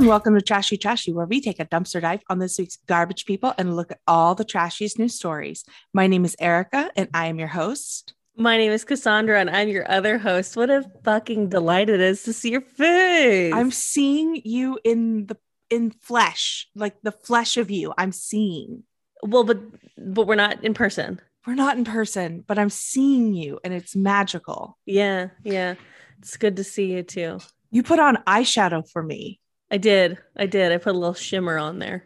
and welcome to Trashy Trashy, where we take a dumpster dive on this week's garbage people and look at all the trashiest news stories. My name is Erica, and I am your host. My name is Cassandra, and I'm your other host. What a fucking delight it is to see your face. I'm seeing you in flesh, like the flesh of you. I'm seeing. Well, but we're not in person. We're not in person, but I'm seeing you, and it's magical. Yeah. It's good to see you too. You put on eyeshadow for me. I did. I put a little shimmer on there.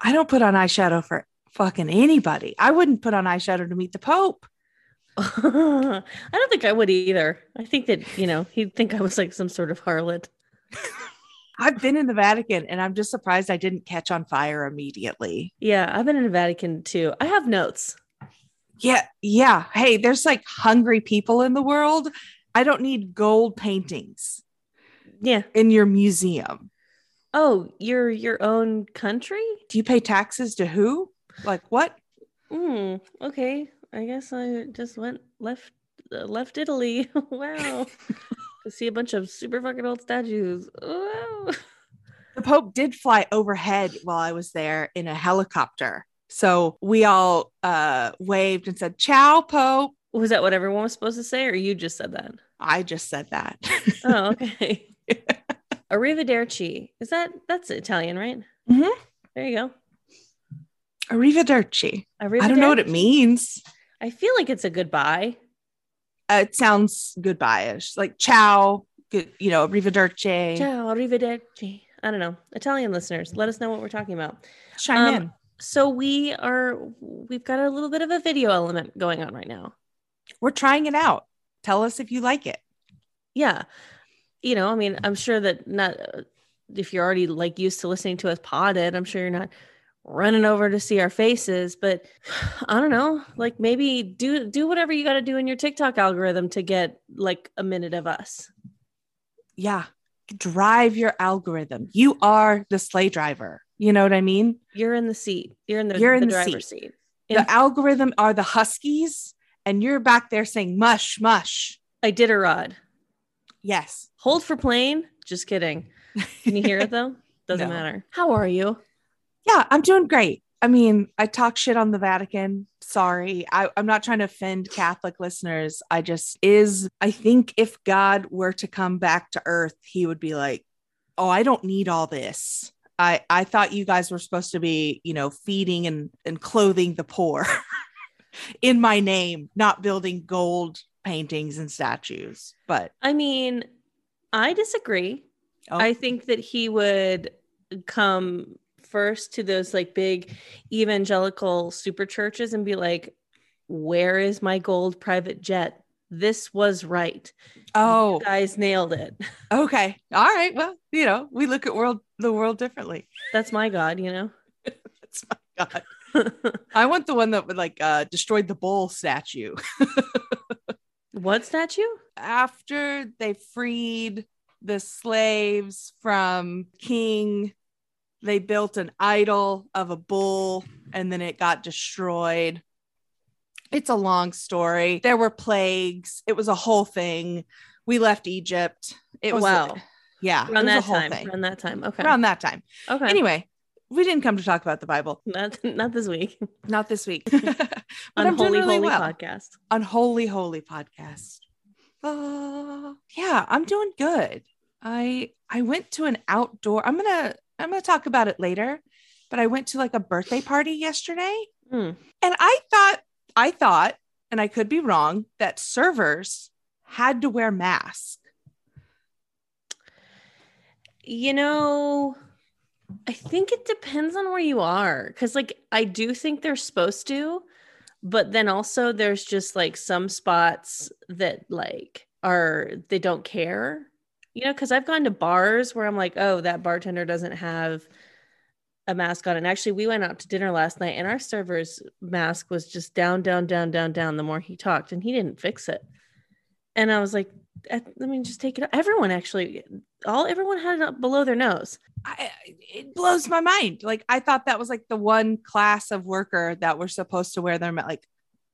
I don't put on eyeshadow for fucking anybody. I wouldn't put on eyeshadow to meet the Pope. I don't think I would either. I think that, he'd think I was like some sort of harlot. I've been in the Vatican and I'm just surprised I didn't catch on fire immediately. Yeah, I've been in the Vatican too. I have notes. Yeah. Hey, there's like hungry people in the world. I don't need gold paintings. Yeah. In your museum. Oh, you're your own country? Do you pay taxes to who? Like what? Okay. I guess I just left Italy. Wow. To see a bunch of super fucking old statues. Wow. The Pope did fly overhead while I was there in a helicopter. So we all waved and said, "Ciao, Pope." Was that what everyone was supposed to say? Or you just said that? I just said that. Oh, okay. Arrivederci. That's Italian, right? Mm-hmm. There you go. Arrivederci. I don't know what it means. I feel like it's a goodbye. It sounds goodbye-ish. Like ciao, arrivederci. Ciao, arrivederci. I don't know. Italian listeners, let us know what we're talking about. Chime in. So we've got a little bit of a video element going on right now. We're trying it out. Tell us if you like it. Yeah. I'm sure that not if you're already like used to listening to us podded, I'm sure you're not running over to see our faces, but I don't know, like maybe do whatever you got to do in your TikTok algorithm to get like a minute of us. Yeah. Drive your algorithm. You are the sleigh driver. You know what I mean? You're in the seat. You're in the driver's seat. The algorithm are the Huskies and you're back there saying, mush, mush. Iditarod. Yes. Hold for plane. Just kidding. Can you hear it though? Doesn't matter. How are you? Yeah, I'm doing great. I mean, I talk shit on the Vatican. Sorry. I'm not trying to offend Catholic listeners. I think if God were to come back to earth, he would be like, oh, I don't need all this. I thought you guys were supposed to be, feeding and clothing the poor in my name, not building gold paintings and statues. But I mean, I disagree. Oh. I think that he would come first to those like big evangelical super churches and be like, where is my gold private jet? This was right. Oh, you guys nailed it. Okay. All right. Well, we look at the world differently. That's my God, That's my God. I want the one that would like destroyed the bull statue. What statue? After they freed the slaves from King, they built an idol of a bull and then it got destroyed. It's a long story. There were plagues. It was a whole thing. We left Egypt. It was wow. Yeah. Around that time. Okay. Anyway, we didn't come to talk about the Bible. Not this week. Not this week. On Holy Holy Podcast. On Holy Holy Podcast. Yeah, I'm doing good. I went to an outdoor. I'm going to talk about it later, but I went to like a birthday party yesterday. Mm. And I thought, and I could be wrong, that servers had to wear masks. I think it depends on where you are. 'Cause like, I do think they're supposed to, but then also there's just like some spots that like they don't care. 'Cause I've gone to bars where I'm like, oh, that bartender doesn't have a mask on. And actually we went out to dinner last night and our server's mask was just down the more he talked and he didn't fix it. And I was like, just take it up. Everyone actually, everyone had it up below their nose. It blows my mind. Like I thought that was like the one class of worker that were supposed to wear their mask, like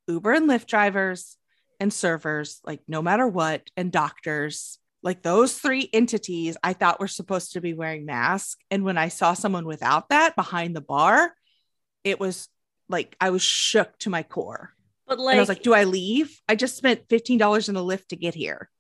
Uber and Lyft drivers and servers, like no matter what, and doctors. Like those three entities I thought were supposed to be wearing masks. And when I saw someone without that behind the bar, it was like, I was shook to my core. But like, and I was like, do I leave? I just spent $15 in a Lyft to get here.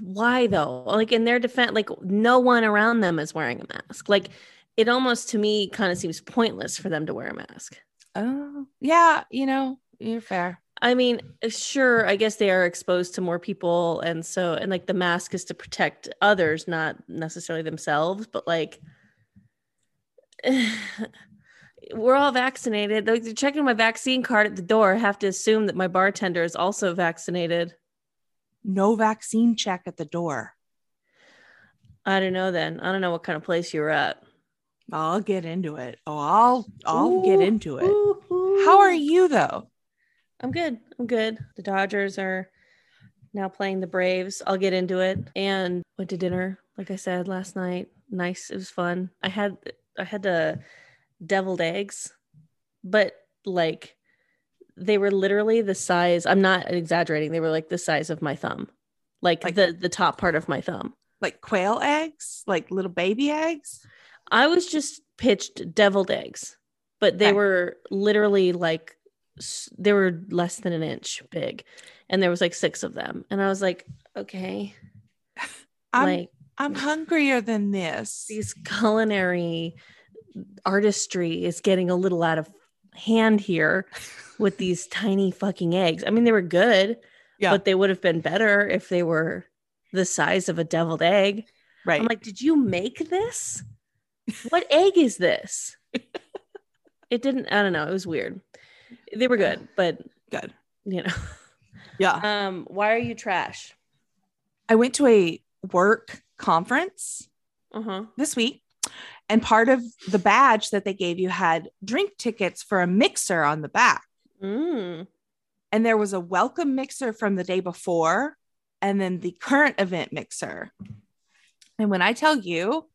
Why though? Like in their defense, like no one around them is wearing a mask. Like it almost to me kind of seems pointless for them to wear a mask. Oh yeah. You know, you're fair. I mean, sure, I guess they are exposed to more people. And so, and like the mask is to protect others, not necessarily themselves, but like, we're all vaccinated. They're checking my vaccine card at the door. I have to assume that my bartender is also vaccinated. No vaccine check at the door. I don't know then. I don't know what kind of place you're at. I'll get into it. Oh, I'll get into it. How are you though? I'm good. I'm good. The Dodgers are now playing the Braves. I'll get into it. And went to dinner, like I said, last night. Nice. It was fun. I had the deviled eggs, but like they were literally the size. I'm not exaggerating. They were like the size of my thumb, like the top part of my thumb. Like quail eggs, like little baby eggs. I was just pitched deviled eggs, but they were literally like, they were less than an inch big, and there was like six of them, and I was like, okay, I'm hungrier than this. These culinary artistry is getting a little out of hand here with these tiny fucking eggs. I mean, they were good, but they would have been better if they were the size of a deviled egg. Right. I'm like, did you make this? What egg is this? It didn't, I don't know, it was weird. They were good, but good, you know. Yeah. Why are you trash? I went to a work conference this week, and part of the badge that they gave you had drink tickets for a mixer on the back. Mm. And there was a welcome mixer from the day before, and then the current event mixer. And when I tell you,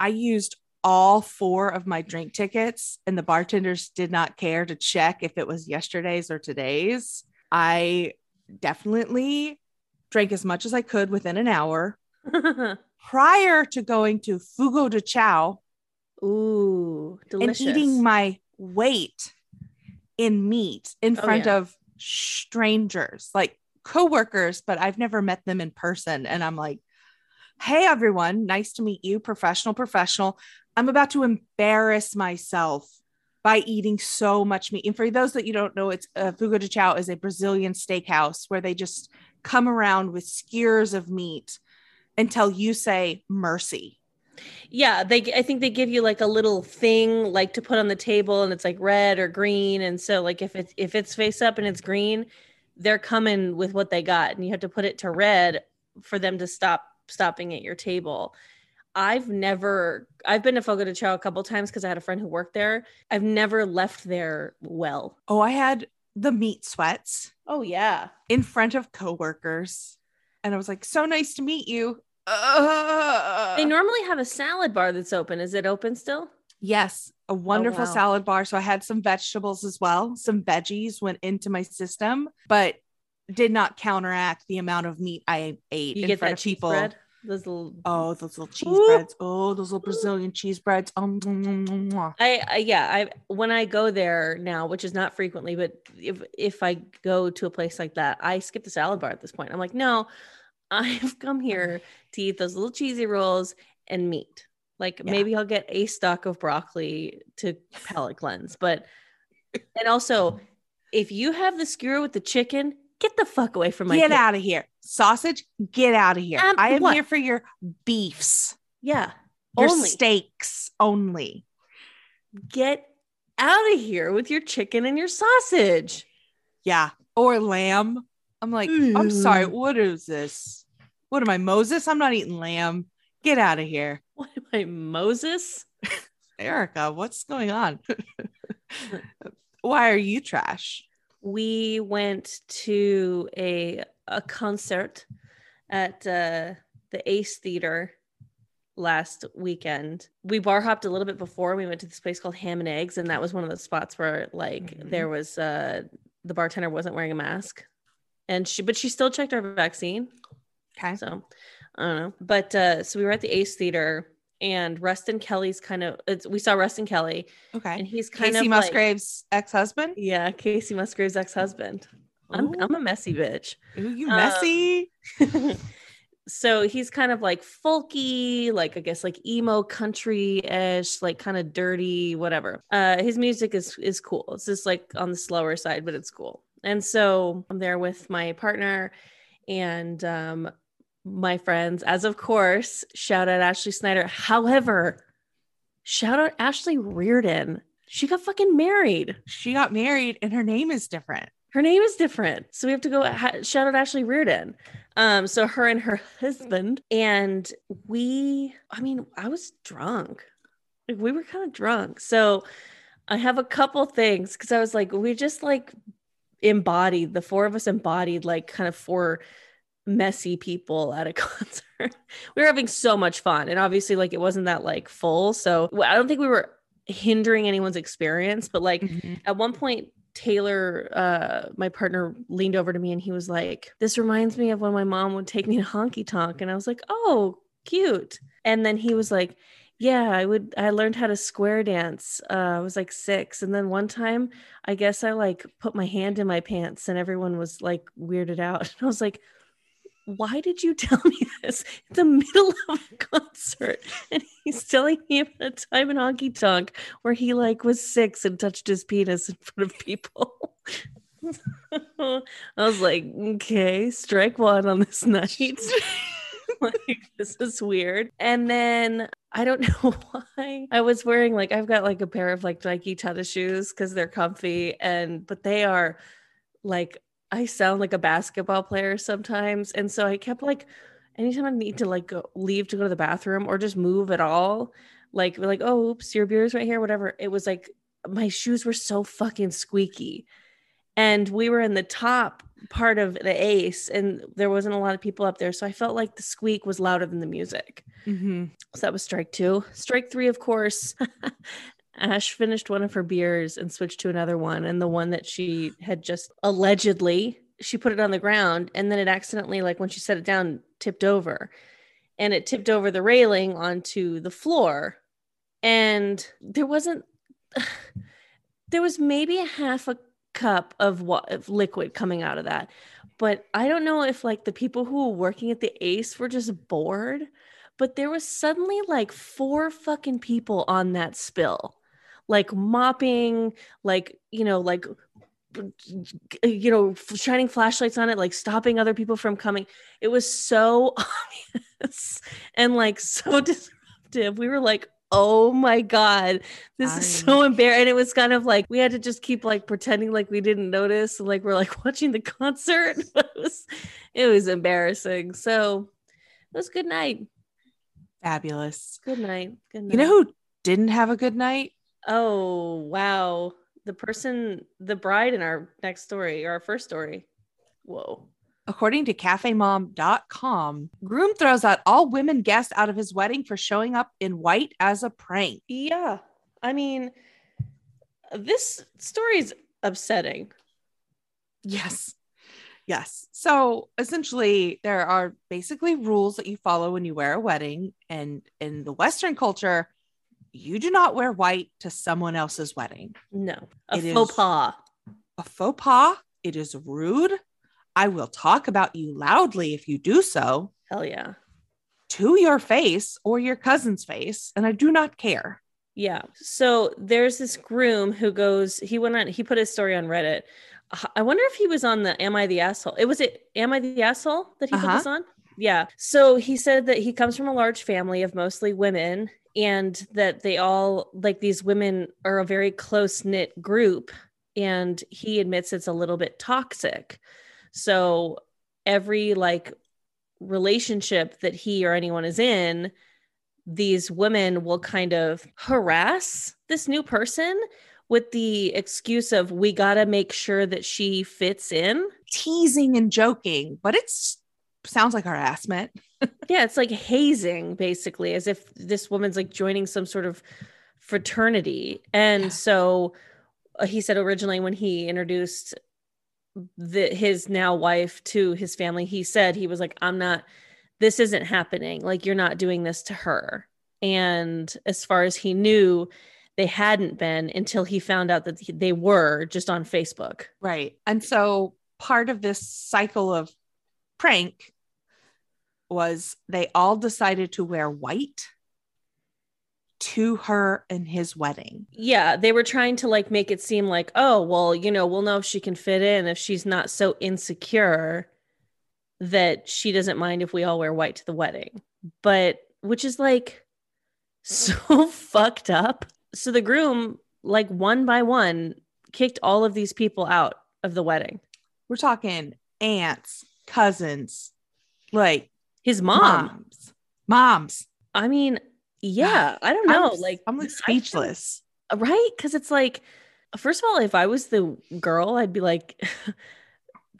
I used all four of my drink tickets, and the bartenders did not care to check if it was yesterday's or today's. I definitely drank as much as I could within an hour prior to going to Fogo de Chao. Ooh, delicious. And eating my weight in meat in front of strangers, like coworkers, but I've never met them in person. And I'm like, hey, everyone. Nice to meet you. Professional. I'm about to embarrass myself by eating so much meat. And for those that you don't know, it's Fogo de Chao is a Brazilian steakhouse where they just come around with skewers of meat until you say mercy. Yeah. I think they give you like a little thing like to put on the table, and it's like red or green. And so like, if it's face up and it's green, they're coming with what they got, and you have to put it to red for them to stopping at your table. I've been to Fogo de Chao a couple times because I had a friend who worked there. I've never left there well. Oh, I had the meat sweats. Oh yeah. In front of coworkers. And I was like, so nice to meet you. They normally have a salad bar that's open. Is it open still? Yes. A wonderful salad bar. So I had some vegetables as well. Some veggies went into my system, but did not counteract the amount of meat I ate in front of people. Bread? Those little cheese breads. Oh, those little Brazilian cheese breads. When I go there now, which is not frequently, but if I go to a place like that, I skip the salad bar at this point. I'm like, no, I've come here to eat those little cheesy rolls and meat. Like maybe I'll get a stalk of broccoli to palate cleanse. But, and also if you have the skewer with the chicken, get the fuck away from my kid. Get out of here. Sausage, get out of here. I am here for your beefs. Yeah. Your steaks only. Get out of here with your chicken and your sausage. Yeah. Or lamb. I'm like, I'm sorry. What is this? What am I, Moses? I'm not eating lamb. Get out of here. What am I, Moses? Erica, what's going on? Why are you trash? We went to a concert at the Ace Theater last weekend. We bar hopped a little bit before. We went to this place called Ham and Eggs, and that was one of those spots where like there was the bartender wasn't wearing a mask, and she still checked our vaccine. Okay. So I don't know. But so we were at the Ace Theater and Rustin Kelly's kind of, we saw Rustin Kelly. Okay. And he's kind of Casey Musgraves' ex-husband. Yeah. Casey Musgraves' ex-husband. I'm a messy bitch. Ooh, you messy. So he's kind of like folky, like I guess like emo country-ish, like kind of dirty, whatever. His music is cool. It's just like on the slower side, but it's cool. And so I'm there with my partner and my friends, as of course, shout out Ashley Snyder. However, shout out Ashley Reardon. She got fucking married. She got married and her name is different. Her name is different. So we have to go shout out Ashley Reardon. So her and her husband, and I was drunk. Like we were kind of drunk. So I have a couple things. Cause I was like, we just like embodied, the four of us embodied like kind of four messy people at a concert. We were having so much fun. And obviously like, it wasn't that like full. So I don't think we were hindering anyone's experience, but like at one point, Taylor, my partner, leaned over to me and he was like, this reminds me of when my mom would take me to honky tonk. And I was like, oh, cute. And then he was like, yeah, I learned how to square dance. I was like 6. And then one time, I guess I like put my hand in my pants and everyone was like weirded out. And I was like, why did you tell me this in the middle of a concert? And he's telling me about a time in honky tonk where he like was 6 and touched his penis in front of people. I was like, okay, strike one on this night. Like, this is weird. And then I don't know why I was wearing like, I've got like a pair of like Nike Tata shoes because they're comfy but they are like, I sound like a basketball player sometimes. And so I kept like, anytime I need to like leave to go to the bathroom or just move at all, like we're like, oh, oops, your beer's right here, whatever. It was like, my shoes were so fucking squeaky. And we were in the top part of the Ace and there wasn't a lot of people up there. So I felt like the squeak was louder than the music. So that was strike 2. Strike 3, of course. Ash finished one of her beers and switched to another one. And the one that she had just allegedly, she put it on the ground. And then it accidentally, like when she set it down, tipped over. And it tipped over the railing onto the floor. And there was maybe a half a cup of liquid coming out of that. But I don't know if like the people who were working at the Ace were just bored. But there was suddenly like 4 fucking people on that spill. Like mopping, like shining flashlights on it, like stopping other people from coming. It was so obvious and like so disruptive. We were like, oh my God, this is so embarrassing. And it was kind of like, we had to just keep like pretending like we didn't notice. And like, we're like watching the concert. It was embarrassing. So it was a good night. Fabulous. Good night. Good night. You know who didn't have a good night? Oh, wow. The bride in our next story, or our first story. Whoa. According to CafeMom.com, groom throws out all women guests out of his wedding for showing up in white as a prank. Yeah. I mean, this story is upsetting. Yes. So essentially there are basically rules that you follow when you wear a wedding. And in the Western culture, you do not wear white to someone else's wedding. No, a faux pas. It is rude. I will talk about you loudly if you do so. Hell yeah. To your face or your cousin's face. And I do not care. Yeah. So there's this groom who goes, he put his story on Reddit. I wonder if he was on the Am I the Asshole? Am I the Asshole that he put this on? Yeah. So he said that he comes from a large family of mostly women and that they all, like these women are a very close-knit group, and he admits it's a little bit toxic. So every like relationship that he or anyone is in, these women will kind of harass this new person with the excuse of, we gotta make sure that she fits in. Teasing and joking, but it sounds like harassment. Yeah, it's like hazing, basically, as if this woman's like joining some sort of fraternity. And so he said originally when he introduced his now wife to his family, he said, he was like, I'm not, this isn't happening. Like, you're not doing this to her. And as far as he knew, they hadn't been until he found out that they were just on Facebook. Right. And so part of this cycle of prank was they all decided to wear white to her and his wedding. Yeah. They were trying to like make it seem like, oh, well, you know, we'll know if she can fit in, if she's not so insecure that she doesn't mind if we all wear white to the wedding. But which is like so fucked up. So the groom, like one by one, kicked all of these people out of the wedding. We're talking aunts, cousins, like his moms. I mean, yeah, I don't know. I'm speechless. Right? Because it's like, first of all, if I was the girl, I'd be like,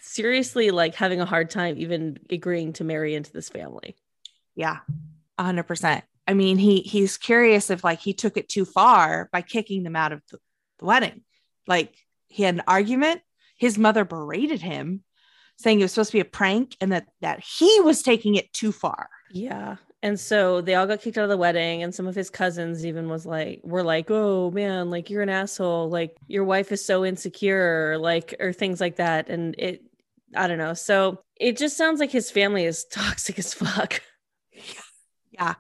seriously, like having a hard time even agreeing to marry into this family. Yeah, 100%. I mean, he's curious if like he took it too far by kicking them out of the wedding. Like he had an argument. His mother berated him, saying it was supposed to be a prank and that he was taking it too far. Yeah. And so they all got kicked out of the wedding, and some of his cousins even were like, oh man, like you're an asshole. Like your wife is so insecure, like, or things like that. And I don't know. So it just sounds like his family is toxic as fuck. Yeah.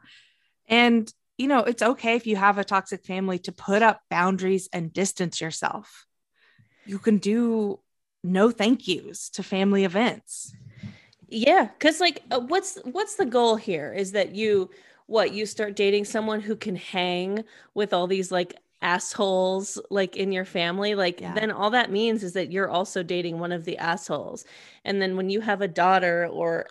And you know, it's okay if you have a toxic family to put up boundaries and distance yourself. You can do no thank yous to family events. Yeah. Cause like, what's the goal here is that you start dating someone who can hang with all these like assholes, like in your family. Like yeah. Then all that means is that you're also dating one of the assholes. And then when you have a daughter or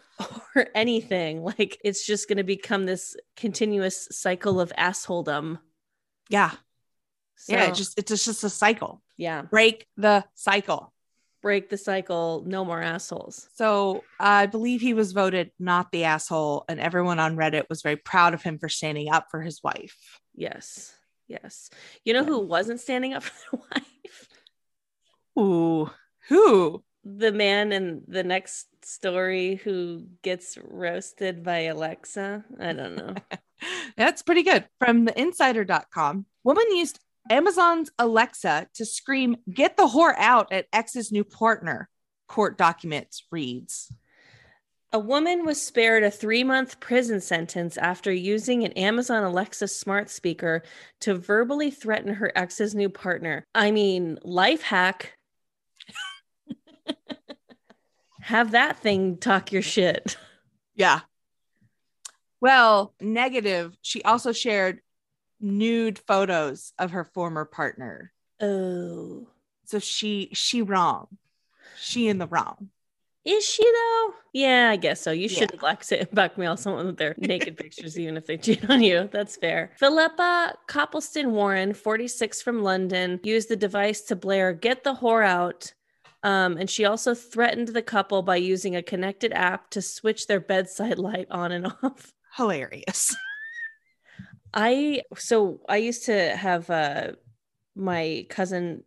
anything, like it's just going to become this continuous cycle of assholedom. Yeah. So, yeah. It's just a cycle. Yeah. Break the cycle. Break the cycle. No more assholes. So I believe he was voted not the asshole, and everyone on Reddit was very proud of him for standing up for his wife. Yes. Yes. You know who wasn't standing up for their wife? Ooh. Who? The man in the next story who gets roasted by Alexa. I don't know. That's pretty good. From the insider.com, woman used Amazon's Alexa to scream, "Get the whore out" at ex's new partner, court documents reads. A woman was spared a 3-month prison sentence after using an Amazon Alexa smart speaker to verbally threaten her ex's new partner. I mean, life hack. Have that thing talk your shit. Yeah. Well, negative. She also shared nude photos of her former partner. Oh. So she wrong. She in the wrong. Is she though? Yeah, I guess so. You shouldn't blackmail someone with their naked pictures, even if they cheat on you. That's fair. Philippa Copleston Warren, 46, from London, used the device to blare, "Get the whore out." And she also threatened the couple by using a connected app to switch their bedside light on and off. Hilarious. I used to have my cousin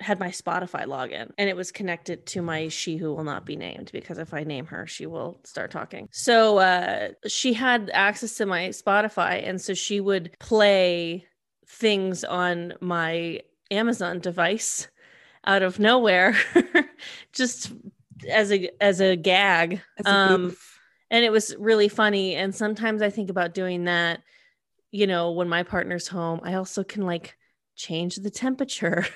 had my Spotify login, and it was connected to my she who will not be named, because if I name her, she will start talking. So she had access to my Spotify, and so she would play things on my Amazon device out of nowhere, just as a gag. And it was really funny. And sometimes I think about doing that. You know, when my partner's home, I also can like change the temperature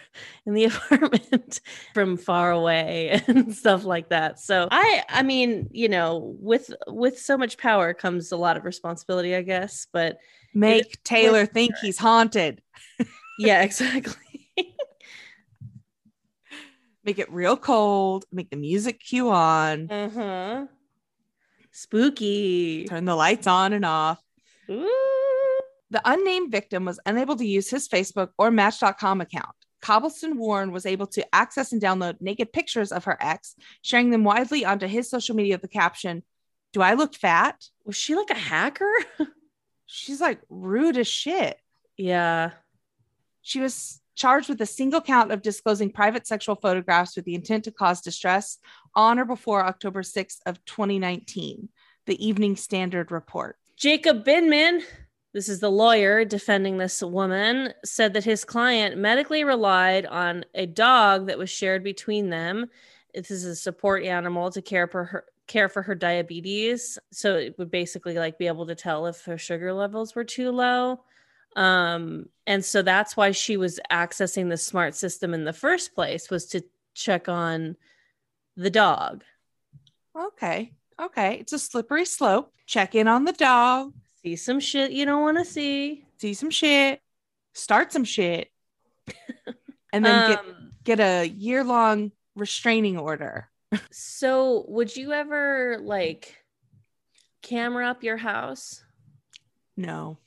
in the apartment from far away and stuff like that. So I mean, you know, with so much power comes a lot of responsibility, I guess, but make Taylor think he's haunted. Yeah, exactly. Make it real cold, make the music cue on. Uh-huh. Spooky. Turn the lights on and off. Ooh. The unnamed victim was unable to use his Facebook or Match.com account. Copleston Warren was able to access and download naked pictures of her ex, sharing them widely onto his social media with the caption, "Do I look fat?" Was she like a hacker? She's like rude as shit. Yeah. She was charged with a single count of disclosing private sexual photographs with the intent to cause distress on or before October 6th of 2019, the Evening Standard report. Jacob Binman, this is the lawyer defending this woman, said that his client medically relied on a dog that was shared between them. This is a support animal to care for her diabetes. So it would basically like be able to tell if her sugar levels were too low. And so that's why she was accessing the smart system in the first place, was to check on the dog. Okay. It's a slippery slope. Check in on the dog. See some shit you don't want to see. See some shit. Start some shit. And then get a year-long restraining order. So would you ever like camera up your house? No,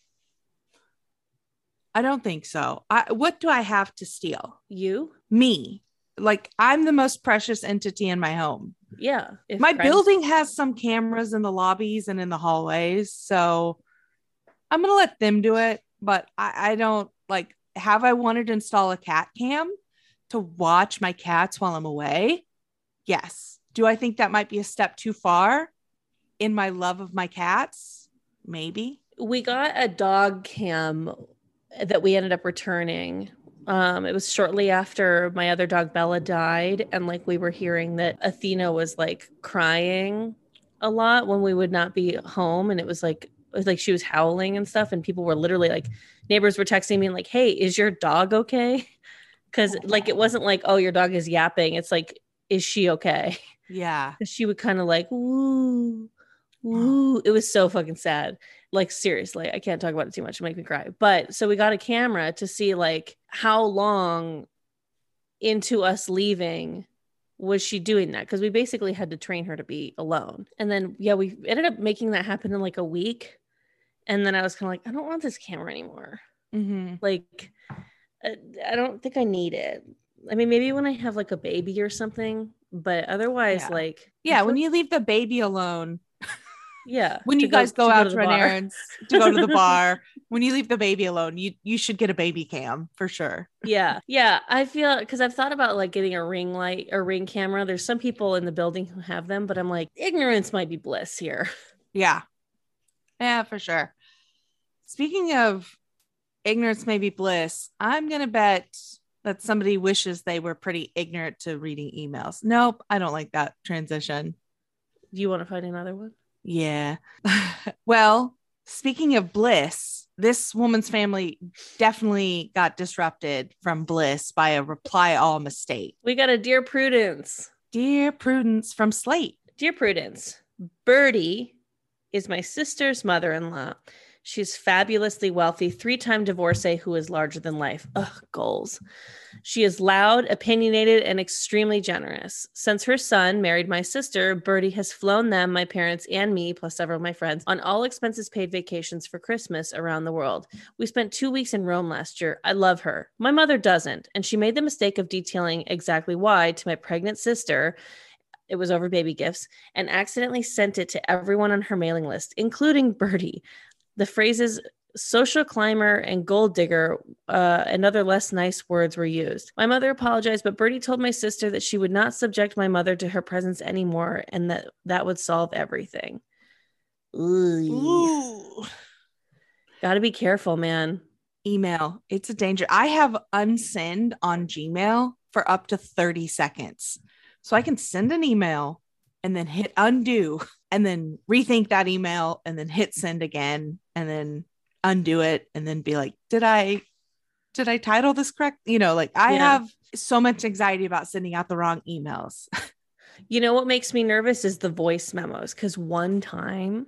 I don't think so. What do I have to steal? You? Me. Like, I'm the most precious entity in my home. Yeah. My building has some cameras in the lobbies and in the hallways, so I'm going to let them do it. But I don't like, have I wanted to install a cat cam to watch my cats while I'm away? Yes. Do I think that might be a step too far in my love of my cats? Maybe. We got a dog cam that we ended up returning. It was shortly after my other dog Bella died, and like we were hearing that Athena was like crying a lot when we would not be home, and it was like she was howling and stuff, and people were literally like, neighbors were texting me and like, hey, is your dog okay? Because like it wasn't like, oh, your dog is yapping, it's like, is she okay? Yeah. She would kind of like woo woo. It was so fucking sad. Like, seriously, I can't talk about it too much. It makes me cry. But so we got a camera to see like how long into us leaving was she doing that? Because we basically had to train her to be alone. And then, yeah, we ended up making that happen in like a week. And then I was kind of like, I don't want this camera anymore. Mm-hmm. Like, I don't think I need it. I mean, maybe when I have like a baby or something, but otherwise, yeah. Like, yeah, when you leave the baby alone. Yeah. When you guys go out to run errands, to go to the bar, when you leave the baby alone, you should get a baby cam for sure. Yeah. Yeah. I feel, because I've thought about like getting a ring light or ring camera. There's some people in the building who have them, but I'm like, ignorance might be bliss here. Yeah. Yeah, for sure. Speaking of ignorance may be bliss, I'm going to bet that somebody wishes they were pretty ignorant to reading emails. Nope. I don't like that transition. Do you want to find another one? Yeah. Well, speaking of bliss, this woman's family definitely got disrupted from bliss by a reply all mistake. We got a Dear Prudence. Dear Prudence from Slate. Dear Prudence, Birdie is my sister's mother-in-law. She's fabulously wealthy, 3-time divorcee who is larger than life. Ugh, goals. She is loud, opinionated, and extremely generous. Since her son married my sister, Birdie has flown them, my parents, and me, plus several of my friends, on all expenses paid vacations for Christmas around the world. We spent 2 weeks in Rome last year. I love her. My mother doesn't, and she made the mistake of detailing exactly why to my pregnant sister. It was over baby gifts, and accidentally sent it to everyone on her mailing list, including Birdie. The phrases social climber and gold digger and other less nice words were used. My mother apologized, but Birdie told my sister that she would not subject my mother to her presence anymore and that would solve everything. Ooh. Got to be careful, man. Email. It's a danger. I have unsend on Gmail for up to 30 seconds. So I can send an email and then hit undo and then rethink that email and then hit send again and then undo it and then be like, did I title this correct? You know, like I have so much anxiety about sending out the wrong emails. You know, what makes me nervous is the voice memos. Cause one time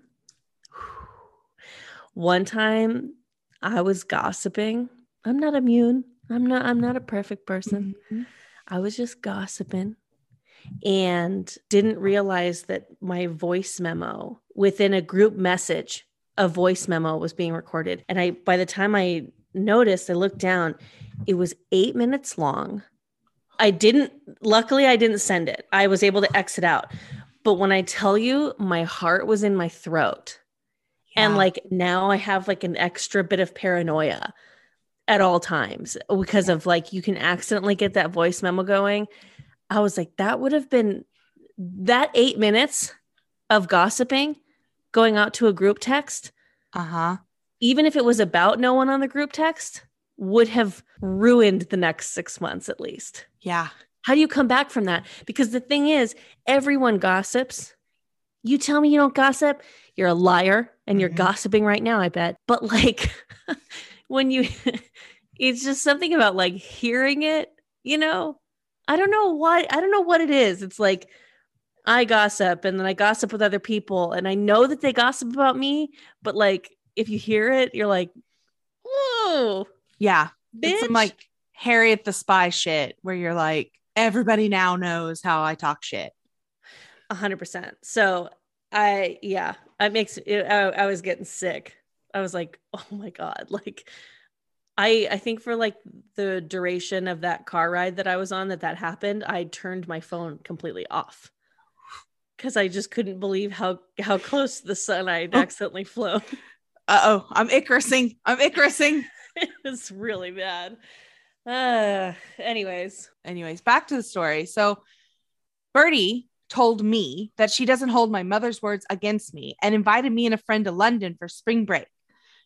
I was gossiping. I'm not immune. I'm not a perfect person. Mm-hmm. I was just gossiping. And didn't realize that my voice memo within a group message, a voice memo was being recorded. And by the time I noticed, I looked down, it was 8 minutes long. Luckily I didn't send it. I was able to exit out. But when I tell you, my heart was in my throat. Yeah. And like, now I have like an extra bit of paranoia at all times because of like, you can accidentally get that voice memo going. I was like, that would have been that 8 minutes of gossiping going out to a group text. Uh-huh. Even if it was about no one on the group text, would have ruined the next 6 months at least. Yeah. How do you come back from that? Because the thing is, everyone gossips. You tell me you don't gossip, you're a liar, and you're gossiping right now, I bet. But like when you, it's just something about like hearing it, you know, I don't know why. I don't know what it is. It's like I gossip and then I gossip with other people and I know that they gossip about me, but like, if you hear it, you're like, whoa. Yeah. Bitch. It's some like Harriet the Spy shit where you're like, everybody now knows how I talk shit. 100%. So I was getting sick. I was like, oh my God. Like I think for like the duration of that car ride that I was on that happened, I turned my phone completely off because I just couldn't believe how close to the sun I had accidentally flown. Uh-oh, I'm Icarusing. It was really bad. Anyways, back to the story. So Birdie told me that she doesn't hold my mother's words against me and invited me and a friend to London for spring break.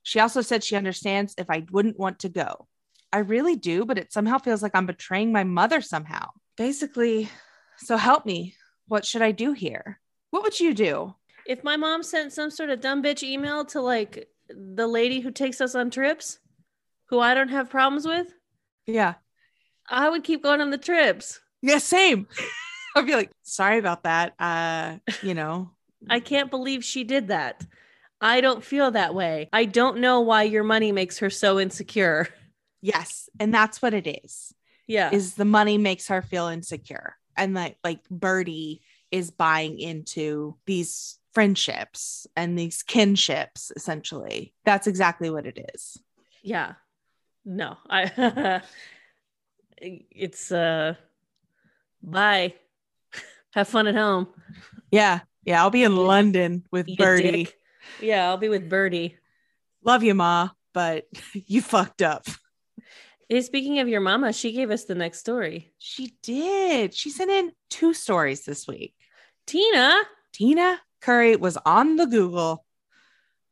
She also said she understands if I wouldn't want to go. I really do, but it somehow feels like I'm betraying my mother somehow. Basically, so help me. What should I do here? What would you do? If my mom sent some sort of dumb bitch email to like the lady who takes us on trips, who I don't have problems with. Yeah. I would keep going on the trips. Yeah, same. I'd be like, sorry about that. I can't believe she did that. I don't feel that way. I don't know why your money makes her so insecure. Yes. And that's what it is. Yeah. Is the money makes her feel insecure. And like Birdie is buying into these friendships and these kinships, essentially. That's exactly what it is. Yeah. No, it's bye. Have fun at home. Yeah. Yeah. I'll be in London with Birdie. Dick. Yeah. I'll be with Birdie. Love you, Ma, but you fucked up. Hey, speaking of your mama, she gave us the next story. She did. She sent in two stories this week. Tina Curry was on the Google.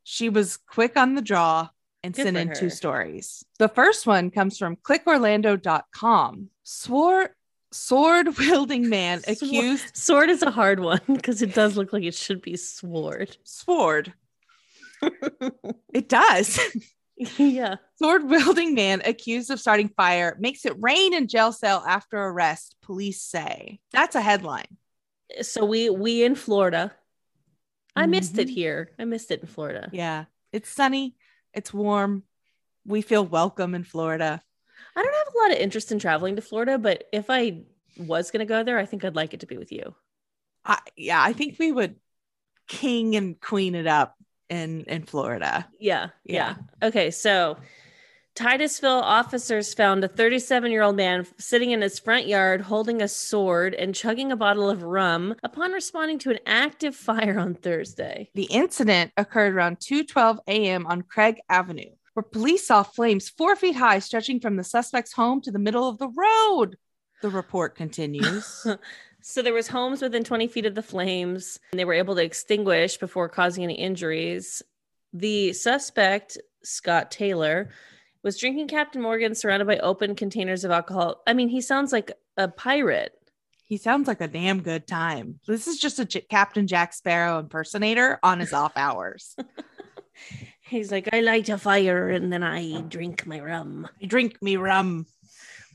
She was quick on the draw. And send in two stories. The first one comes from clickorlando.com. Sword-wielding man accused. Sword is a hard one because it does look like it should be sword. Sword. It does. Yeah. Sword-wielding man accused of starting fire makes it rain in jail cell after arrest, police say. That's a headline. So we in Florida. I missed it here. I missed it in Florida. Yeah. It's sunny. It's warm. We feel welcome in Florida. I don't have a lot of interest in traveling to Florida, but if I was going to go there, I think I'd like it to be with you. I think we would king and queen it up in Florida. Yeah. Okay. So Titusville officers found a 37-year-old man sitting in his front yard, holding a sword and chugging a bottle of rum upon responding to an active fire on Thursday. The incident occurred around 2:12 a.m. on Craig Avenue, where police saw flames 4 feet high stretching from the suspect's home to the middle of the road. The report continues. So there was homes within 20 feet of the flames, and they were able to extinguish before causing any injuries. The suspect, Scott Taylor, was drinking Captain Morgan surrounded by open containers of alcohol. I mean, he sounds like a pirate. He sounds like a damn good time. This is just a Captain Jack Sparrow impersonator on his off hours. He's like, I light a fire and then I drink my rum. I drink me rum.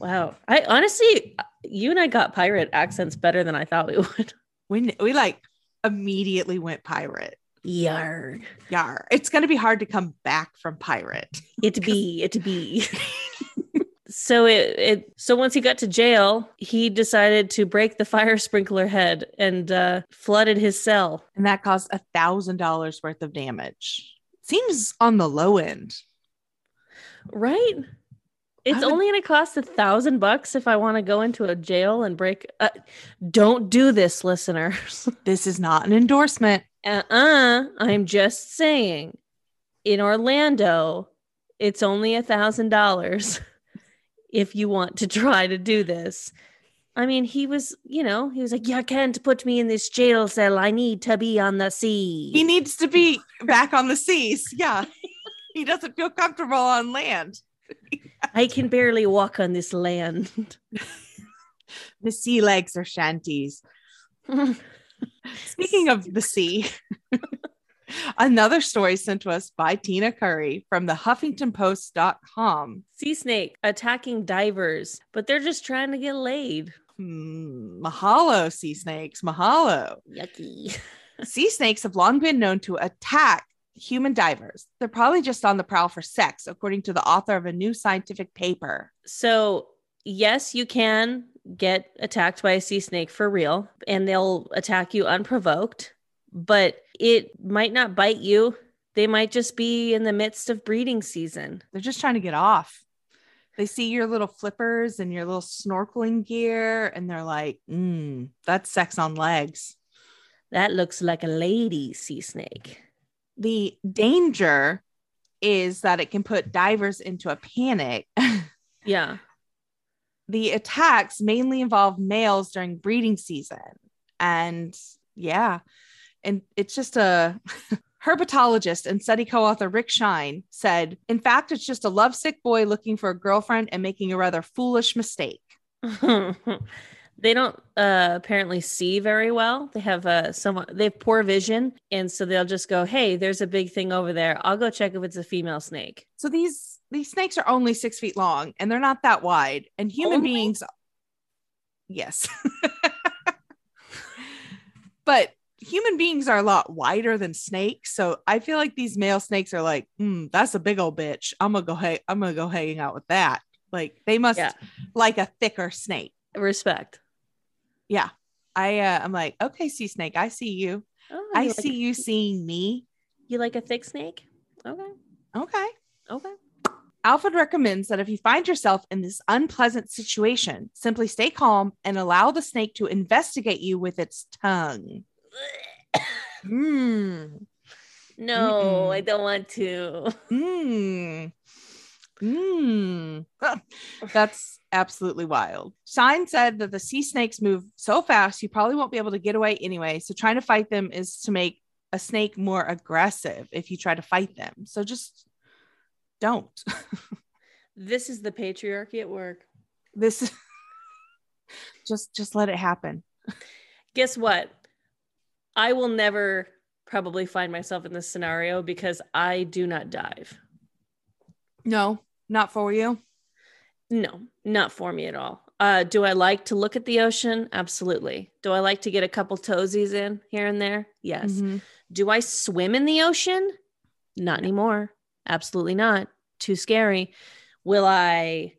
Wow. I honestly, you and I got pirate accents better than I thought we would. We like immediately went pirate. Yar. It's going to be hard to come back from pirate. It be. So so once he got to jail, he decided to break the fire sprinkler head and flooded his cell. And that caused $1,000 worth of damage. Seems on the low end. Right? It's only going to cost $1,000 if I want to go into a jail and break. Don't do this, listeners. This is not an endorsement. I'm just saying, in Orlando, It's only $1,000 if you want to try to do this. I mean, he was like, you can't put me in this jail cell. I need to be on the sea. He needs to be back on the seas. Yeah. He doesn't feel comfortable on land. I can barely walk on this land. The sea legs are shanties. Speaking of the sea, another story sent to us by Tina Curry from the HuffingtonPost.com. Sea snake attacking divers, but they're just trying to get laid. Mahalo, sea snakes. Mahalo. Yucky. Sea snakes have long been known to attack human divers. They're probably just on the prowl for sex, according to the author of a new scientific paper. So, yes, you can get attacked by a sea snake for real, and they'll attack you unprovoked, but it might not bite you. They might just be in the midst of breeding season. They're just trying to get off. They see your little flippers and your little snorkeling gear, and they're like, that's sex on legs. That looks like a lady sea snake. The danger is that it can put divers into a panic. Yeah. The attacks mainly involve males during breeding season. And it's just a herpetologist and study co-author Rick Shine said, in fact, it's just a lovesick boy looking for a girlfriend and making a rather foolish mistake. They don't apparently see very well. They have poor vision. And so they'll just go, hey, there's a big thing over there. I'll go check if it's a female snake. So these snakes are only 6 feet long and they're not that wide. And human beings. Yes. But human beings are a lot wider than snakes. So I feel like these male snakes are like, that's a big old bitch. I'm going to go hanging out with that. Like they must like a thicker snake. Respect. Yeah. I'm like, okay, sea snake. I see you. Oh, I see you seeing me. You like a thick snake? Okay. Alfred recommends that if you find yourself in this unpleasant situation, simply stay calm and allow the snake to investigate you with its tongue. No, I don't want to. That's absolutely wild. Shine said that the sea snakes move so fast, you probably won't be able to get away anyway. So trying to fight them is to make a snake more aggressive if you try to fight them. So just don't. This is the patriarchy at work. This is just let it happen. Guess what? I will never probably find myself in this scenario because I do not dive. No, not for you. No, not for me at all. Do I like to look at the ocean? Absolutely. Do I like to get a couple toesies in here and there? Yes. Mm-hmm. Do I swim in the ocean? Not anymore. Absolutely not. Too scary. Will I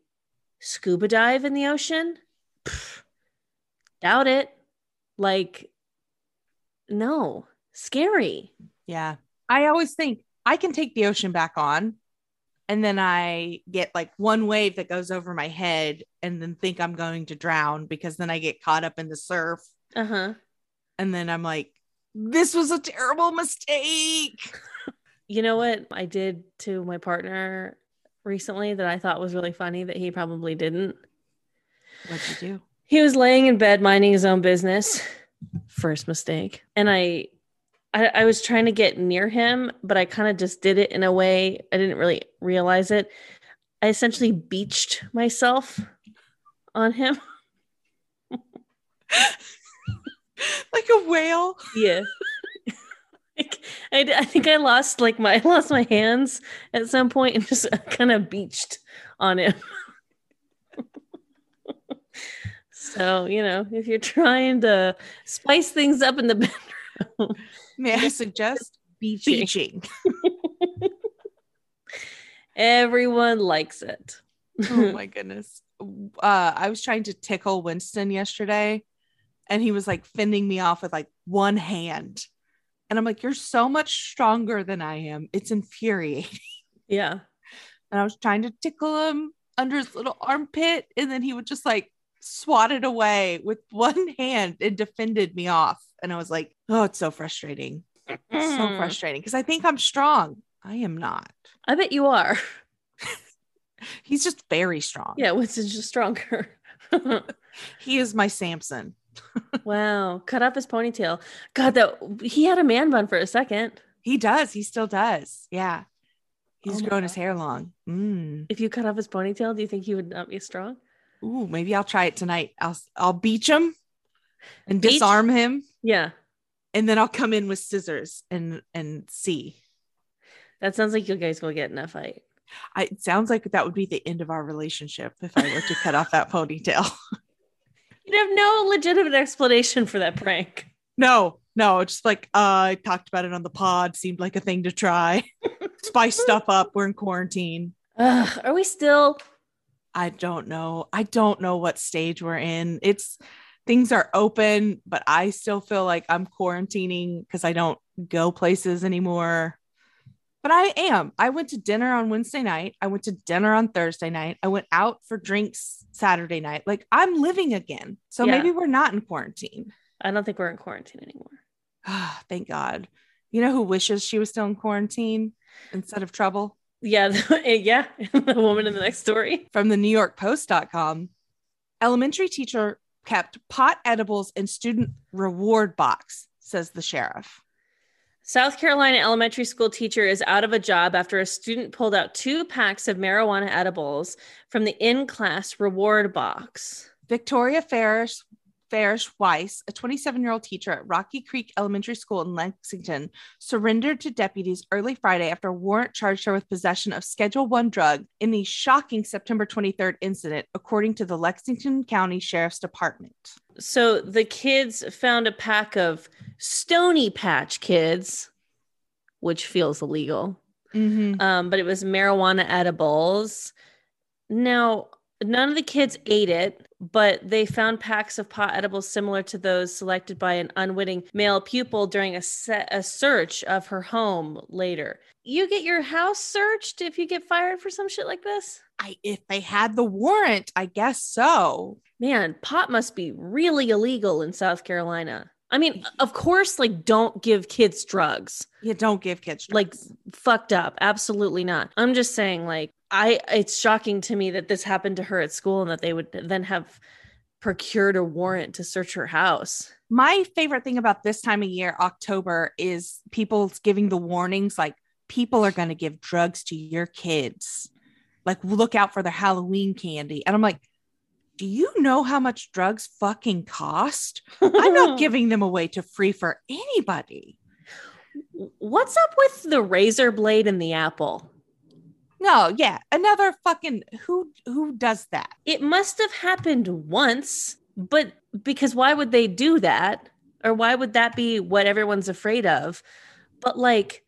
scuba dive in the ocean? Pfft, doubt it. Like, no. Scary. Yeah. I always think I can take the ocean back on. And then I get like one wave that goes over my head and then think I'm going to drown because then I get caught up in the surf. Uh-huh. And then I'm like, this was a terrible mistake. You know what I did to my partner recently that I thought was really funny that he probably didn't? What'd you do? He was laying in bed minding his own business. First mistake. And I was trying to get near him, but I kind of just did it in a way I didn't really realize it. I essentially beached myself on him. Like a whale? Yeah. I think I lost my hands at some point and just kind of beached on him. So, if you're trying to spice things up in the bedroom, may I suggest beaching? Everyone likes it. Oh my goodness. I was trying to tickle Winston yesterday and he was like fending me off with like one hand. And I'm like, you're so much stronger than I am. It's infuriating. Yeah. And I was trying to tickle him under his little armpit. And then he would just like swat it away with one hand and defended me off. And I was like, oh, it's so frustrating. It's so frustrating because I think I'm strong. I am not. I bet you are. He's just very strong. Yeah, Winston's just stronger. He is my Samson. Wow. Cut off his ponytail. God, that he had a man bun for a second. He does. He still does. Yeah. He's grown his hair long. Mm. If you cut off his ponytail, do you think he would not be strong? Ooh, maybe I'll try it tonight. I'll beach him and disarm him. Yeah. And then I'll come in with scissors and see. That sounds like you guys will get in a fight. It sounds like that would be the end of our relationship if I were to cut off that ponytail. You'd have no legitimate explanation for that prank. No, just like I talked about it on the pod. Seemed like a thing to try. Spice stuff up. We're in quarantine. Are we still? I don't know. I don't know what stage we're in. Things are open, but I still feel like I'm quarantining because I don't go places anymore. But I am. I went to dinner on Wednesday night. I went to dinner on Thursday night. I went out for drinks Saturday night. Like, I'm living again. So Maybe we're not in quarantine. I don't think we're in quarantine anymore. Thank God. You know who wishes she was still in quarantine instead of trouble? Yeah. Yeah. The woman in the next story. From the NewYorkPost.com. Elementary teacher kept pot edibles in student reward box, says the sheriff. South Carolina elementary school teacher is out of a job after a student pulled out 2 packs of marijuana edibles from the in-class reward box. Victoria Farish Weiss, a 27-year-old teacher at Rocky Creek Elementary School in Lexington, surrendered to deputies early Friday after a warrant charged her with possession of Schedule I drug in the shocking September 23rd incident, according to the Lexington County Sheriff's Department. So the kids found a pack of Stony Patch Kids, which feels illegal, but it was marijuana edibles. Now, none of the kids ate it, but they found packs of pot edibles similar to those selected by an unwitting male pupil during a search of her home later. You get your house searched if you get fired for some shit like this? If they had the warrant, I guess so. Man, pot must be really illegal in South Carolina. I mean, of course, like, don't give kids drugs. Yeah, don't give kids drugs. Like, fucked up. Absolutely not. I'm just saying, like, it's shocking to me that this happened to her at school and that they would then have procured a warrant to search her house. My favorite thing about this time of year, October, is people giving the warnings, like, people are going to give drugs to your kids. Like, look out for their Halloween candy. And I'm like, do you know how much drugs fucking cost? I'm not giving them away to free for anybody. What's up with the razor blade and the apple? No, yeah. Another fucking, who does that? It must have happened once, but because why would they do that? Or why would that be what everyone's afraid of? But like,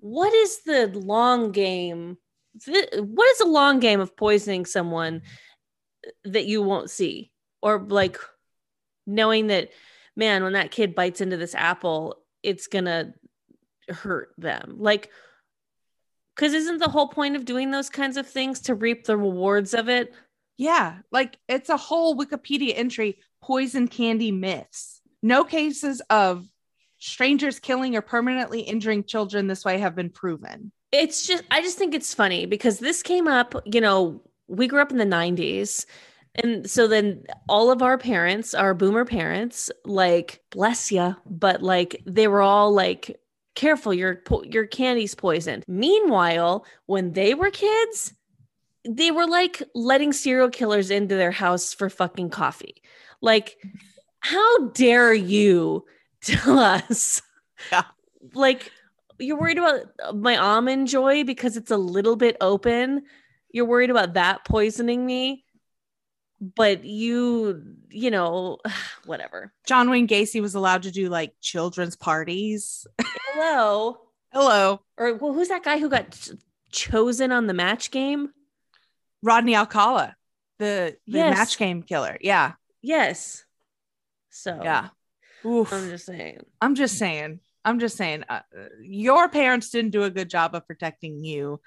what is the long game? What is the long game of poisoning someone that you won't see? Or like knowing that, man, when that kid bites into this apple, it's gonna hurt them. Like, because isn't the whole point of doing those kinds of things to reap the rewards of it? Yeah. Like, it's a whole Wikipedia entry, poison candy myths. No cases of strangers killing or permanently injuring children this way have been proven. It's just, I just think it's funny because this came up, you know, we grew up in the 90s. And so then all of our parents, our boomer parents, like, bless ya, but like, they were all like, careful, your candy's poisoned. Meanwhile, when they were kids, they were like letting serial killers into their house for fucking coffee. Like, how dare you tell us? Yeah. Like, you're worried about my almond joy because it's a little bit open. You're worried about that poisoning me, but you know, whatever. John Wayne Gacy was allowed to do like children's parties. Hello. Or, well, who's that guy who got chosen on the Match Game? Rodney Alcala, the yes. Match Game killer. Yeah. Yes. So yeah. Oof. I'm just saying your parents didn't do a good job of protecting you.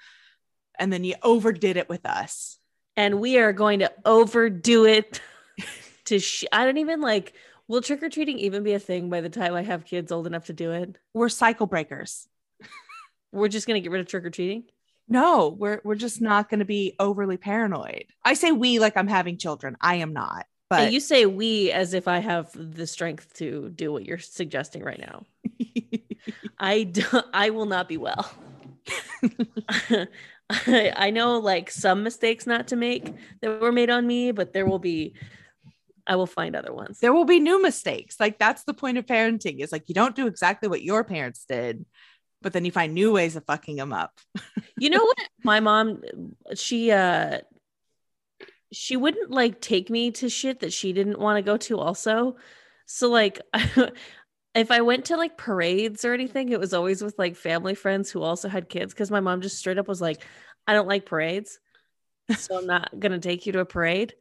And then you overdid it with us. And we are going to overdo it to I don't even like, will trick-or-treating even be a thing by the time I have kids old enough to do it? We're cycle breakers. We're just going to get rid of trick-or-treating? no, we're just not going to be overly paranoid. I say we like I'm having children. I am not. But you say we as if I have the strength to do what you're suggesting right now. I will not be well. I know like some mistakes not to make that were made on me, but I will find other ones. There will be new mistakes. Like that's the point of parenting, is like you don't do exactly what your parents did, but then you find new ways of fucking them up. You know what? My mom, she wouldn't like take me to shit that she didn't want to go to also. So like if I went to like parades or anything, it was always with like family friends who also had kids. Cause my mom just straight up was like, I don't like parades. So I'm not going to take you to a parade.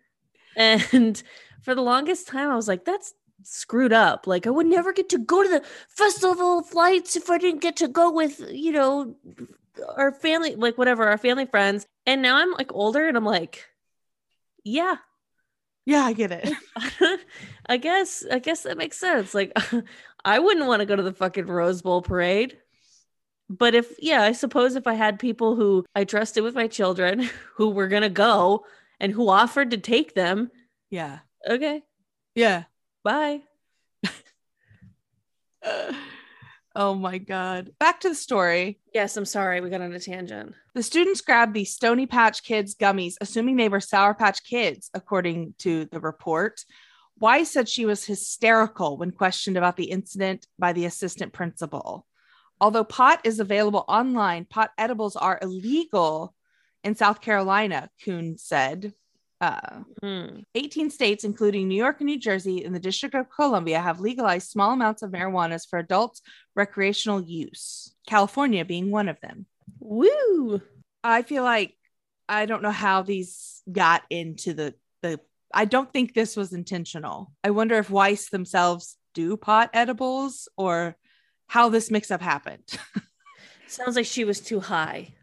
And for the longest time, I was like, that's screwed up. Like I would never get to go to the Festival of Lights if I didn't get to go with, you know, our family, like whatever, our family friends. And now I'm like older and I'm like, yeah, I get it. I guess that makes sense. Like I wouldn't want to go to the fucking Rose Bowl parade, but I suppose if I had people who I trusted with my children who were going to go and who offered to take them. Yeah. Okay. Yeah. Bye. Oh my God. Back to the story. Yes, I'm sorry. We got on a tangent. The students grabbed the Stony Patch Kids gummies, assuming they were Sour Patch Kids, according to the report. Wise said she was hysterical when questioned about the incident by the assistant principal. Although pot is available online, pot edibles are illegal in South Carolina, Kuhn said. 18 states, including New York and New Jersey, and the District of Columbia, have legalized small amounts of marijuana for adults' recreational use, California being one of them. Woo! I feel like I don't know how these got into the I don't think this was intentional. I wonder if Weiss themselves do pot edibles or how this mix-up happened. Sounds like she was too high.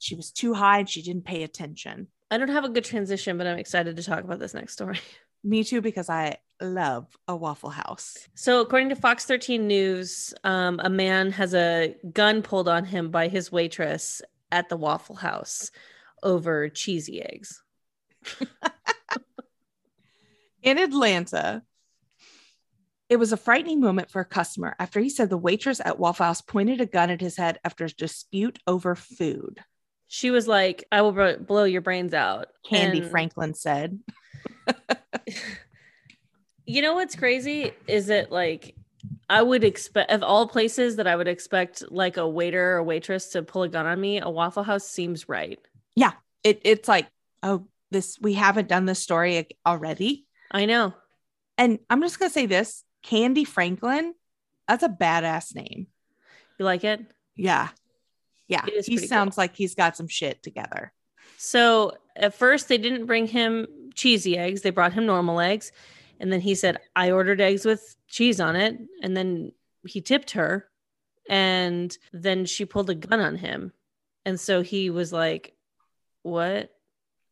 She was too high and she didn't pay attention. I don't have a good transition, but I'm excited to talk about this next story. Me too, because I love a Waffle House. So according to Fox 13 News, a man has a gun pulled on him by his waitress at the Waffle House over cheesy eggs. In Atlanta, it was a frightening moment for a customer after he said the waitress at Waffle House pointed a gun at his head after a dispute over food. She was like, I will blow your brains out. Candy Franklin said. You know what's crazy is that like I would expect, of all places that I would expect like a waiter or waitress to pull a gun on me, a Waffle House seems right. Yeah. It's like, oh, we haven't done this story already. I know. And I'm just going to say this, Candy Franklin, that's a badass name. You like it? Yeah. Yeah, he sounds cool. Like he's got some shit together. So at first they didn't bring him cheesy eggs. They brought him normal eggs. And then he said, I ordered eggs with cheese on it. And then he tipped her. And then she pulled a gun on him. And so he was like, what?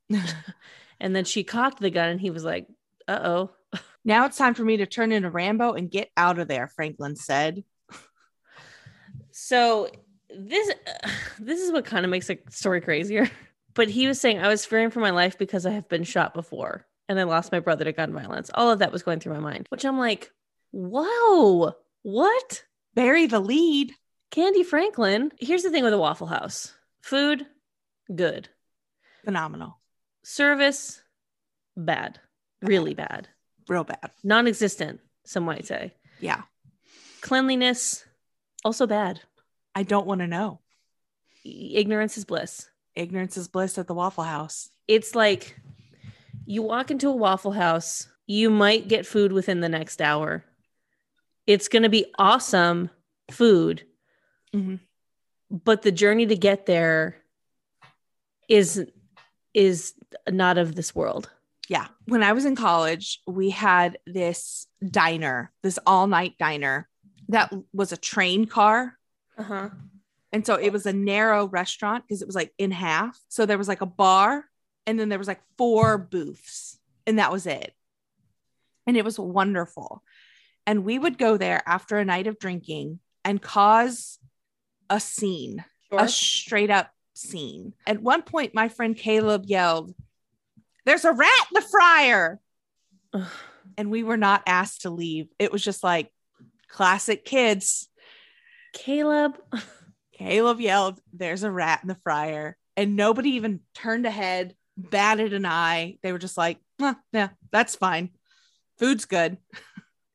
And then she cocked the gun and he was like, uh-oh. Now it's time for me to turn into Rambo and get out of there, Franklin said. So... This is what kind of makes a story crazier. But he was saying, I was fearing for my life because I have been shot before and I lost my brother to gun violence. All of that was going through my mind, which I'm like, whoa, what? Bury the lead. Candy Franklin. Here's the thing with a Waffle House. Food, good. Phenomenal. Service, bad. Really bad. Real bad. Non-existent, some might say. Yeah. Cleanliness, also bad. I don't want to know. Ignorance is bliss. Ignorance is bliss at the Waffle House. It's like you walk into a Waffle House, you might get food within the next hour. It's going to be awesome food, mm-hmm. But the journey to get there is not of this world. Yeah. When I was in college, we had this diner, this all-night diner that was a train car. Uh-huh. And so it was a narrow restaurant because it was like in half. So there was like a bar and then there was like four booths and that was it. And it was wonderful. And we would go there after a night of drinking and cause a scene, sure. A straight up scene. At one point, my friend Caleb yelled, "There's a rat in the fryer." And we were not asked to leave. It was just like classic kids. Caleb yelled, "There's a rat in the fryer." And nobody even turned a head, batted an eye. They were just like, yeah, that's fine. Food's good.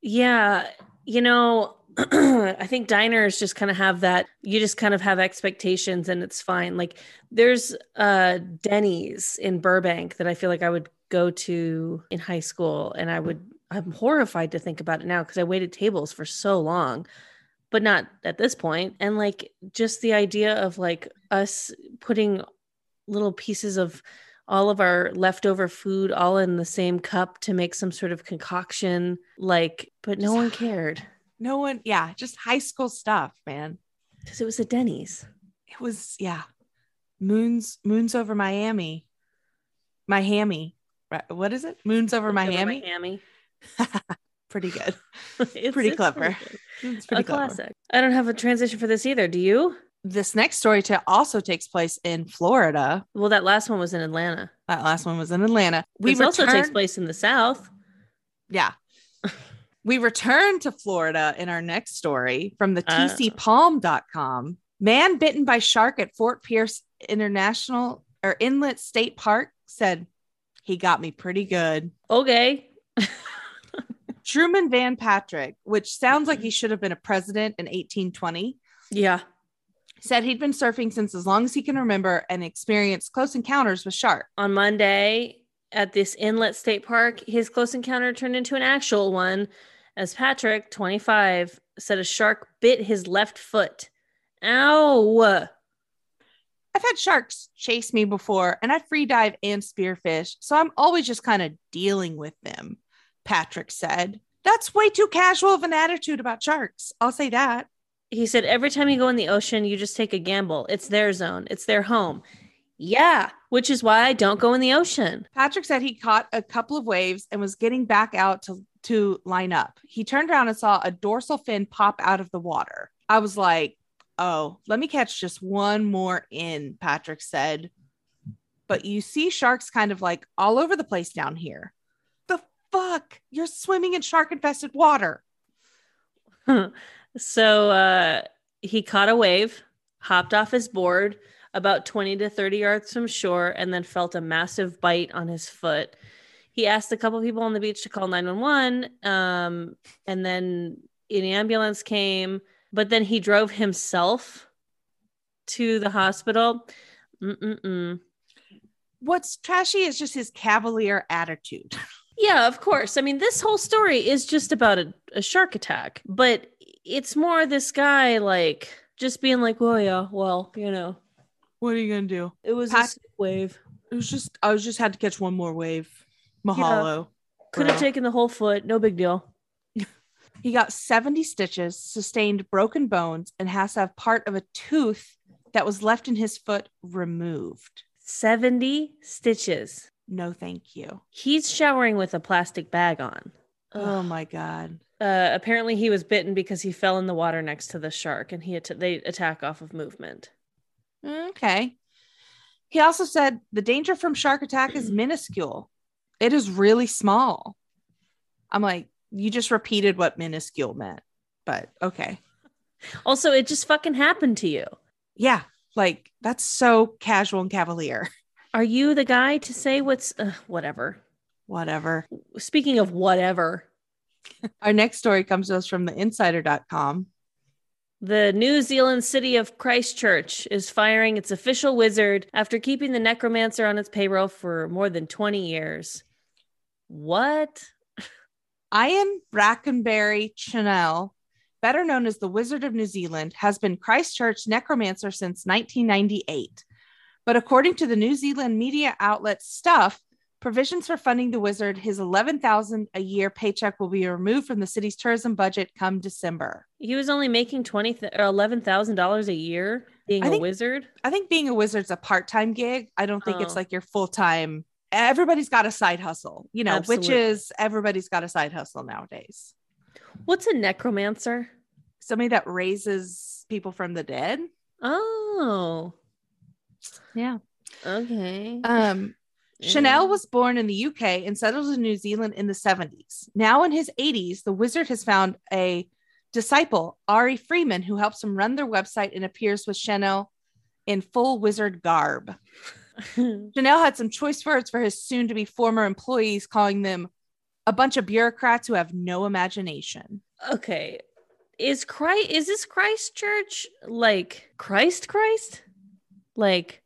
Yeah. You know, I think diners just kind of have that. You just kind of have expectations and it's fine. Like there's Denny's in Burbank that I feel like I would go to in high school. And I'm horrified to think about it now because I waited tables for so long, but not at this point. And like, just the idea of like us putting little pieces of all of our leftover food all in the same cup to make some sort of concoction, like, but no one cared. No one. Yeah. Just high school stuff, man. Cause it was a Denny's. It was, yeah. Moons over Miami. My hammy. What is it? Moons over Miami. Pretty good. Pretty clever. It's pretty clever. Classic. I don't have a transition for this either. Do you? This next story also takes place in Florida. Well, that last one was in Atlanta. This also takes place in the South. Yeah. We return to Florida in our next story from the tcpalm.com. Man bitten by shark at Fort Pierce International or Inlet State Park said, "He got me pretty good." Okay. Truman Van Patrick, which sounds like he should have been a president in 1820. Yeah. Said he'd been surfing since as long as he can remember and experienced close encounters with sharks. On Monday at this Inlet State Park, his close encounter turned into an actual one as Patrick, 25, said a shark bit his left foot. Ow. I've had sharks chase me before and I free dive and spearfish, so I'm always just kind of dealing with them, Patrick said. That's way too casual of an attitude about sharks. I'll say that. He said, every time you go in the ocean, you just take a gamble. It's their zone. It's their home. Yeah, which is why I don't go in the ocean. Patrick said he caught a couple of waves and was getting back out to line up. He turned around and saw a dorsal fin pop out of the water. I was like, "Oh, let me catch just one more in," Patrick said. "But you see sharks kind of like all over the place down here." The fuck? You're swimming in shark-infested water. So he caught a wave, hopped off his board about 20 to 30 yards from shore, and then felt a massive bite on his foot. He asked a couple people on the beach to call 911, and then an ambulance came. But then he drove himself to the hospital. What's trashy is just his cavalier attitude. Yeah, of course. I mean, this whole story is just about a shark attack, but it's more this guy like just being like, "Well, yeah, well, you know, what are you gonna do? It was a sick wave. It was just had to catch one more wave. Mahalo. Yeah. Could have taken the whole foot. No big deal." He got 70 stitches, sustained broken bones, and has to have part of a tooth that was left in his foot removed. 70 stitches. No, thank you. He's showering with a plastic bag on. Oh, my God. Apparently, he was bitten because he fell in the water next to the shark, and they attack off of movement. Okay. He also said the danger from shark attack is minuscule. It is really small. I'm like, you just repeated what minuscule meant, but okay. Also, it just fucking happened to you. Yeah. Like that's so casual and cavalier. Are you the guy to say what's whatever? Speaking of whatever. Our next story comes to us from the insider.com. The New Zealand city of Christchurch is firing its official wizard after keeping the necromancer on its payroll for more than 20 years. What? Ian Brackenbury Chanel, better known as the Wizard of New Zealand, has been Christchurch necromancer since 1998. But according to the New Zealand media outlet Stuff, provisions for funding the wizard, his $11,000 a year paycheck will be removed from the city's tourism budget come December. He was only making $11,000 a year being a wizard? I think being a wizard's a part-time gig. I don't think it's like your full-time. Everybody's got a side hustle, you know. Absolutely. Witches, everybody's got a side hustle nowadays. What's a necromancer? Somebody that raises people from the dead. Oh, Yeah. Okay. Yeah. Chanel was born in the UK and settled in New Zealand in the 70s. Now in his 80s, the wizard has found a disciple, Ari Freeman, who helps him run their website and appears with Chanel in full wizard garb. Chanel had some choice words for his soon-to-be former employees, calling them a bunch of bureaucrats who have no imagination. Okay. Is this Christchurch? Like Christ? Like,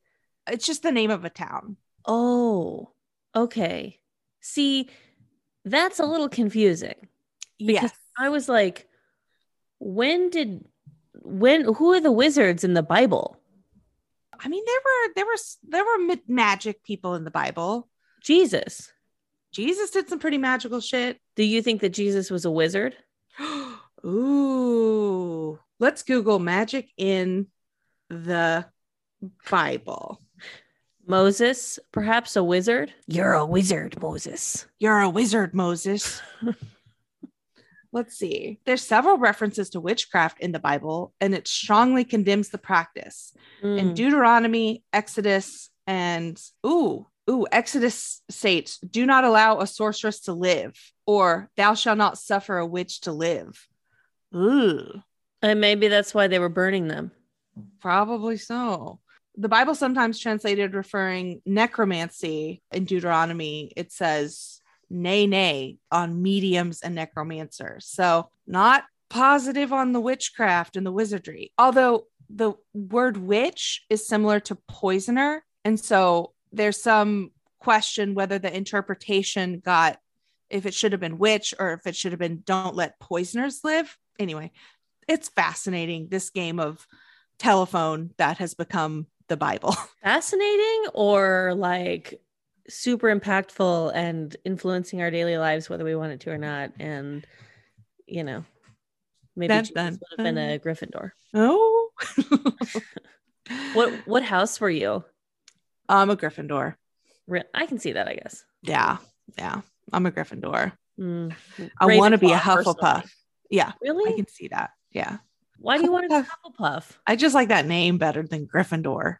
it's just the name of a town. Oh, okay. See, that's a little confusing. Yes. I was like, who are the wizards in the Bible? I mean, there were magic people in the Bible. Jesus did some pretty magical shit. Do you think that Jesus was a wizard? Ooh, let's Google magic in the Bible. Moses, perhaps a wizard. You're a wizard, Moses. Let's see. There's several references to witchcraft in the Bible, and it strongly condemns the practice. In Deuteronomy, Exodus, and Exodus states, "Do not allow a sorceress to live," or "Thou shalt not suffer a witch to live." Ooh, and maybe that's why they were burning them. Probably so. The Bible sometimes translated referring necromancy in Deuteronomy. It says nay on mediums and necromancers. So not positive on the witchcraft and the wizardry. Although the word witch is similar to poisoner. And so there's some question whether the interpretation got, if it should have been witch or if it should have been don't let poisoners live. Anyway, it's fascinating, this game of telephone that has become the Bible. Fascinating or like super impactful and influencing our daily lives, whether we want it to or not. And, you know, maybe Jesus would have been a Gryffindor. Oh, what house were you? I'm a Gryffindor. I can see that, I guess. Yeah. I'm a Gryffindor. I want to be a Hufflepuff. Personally. Yeah. Really? I can see that. Yeah. Why do you want to be Hufflepuff? I just like that name better than Gryffindor.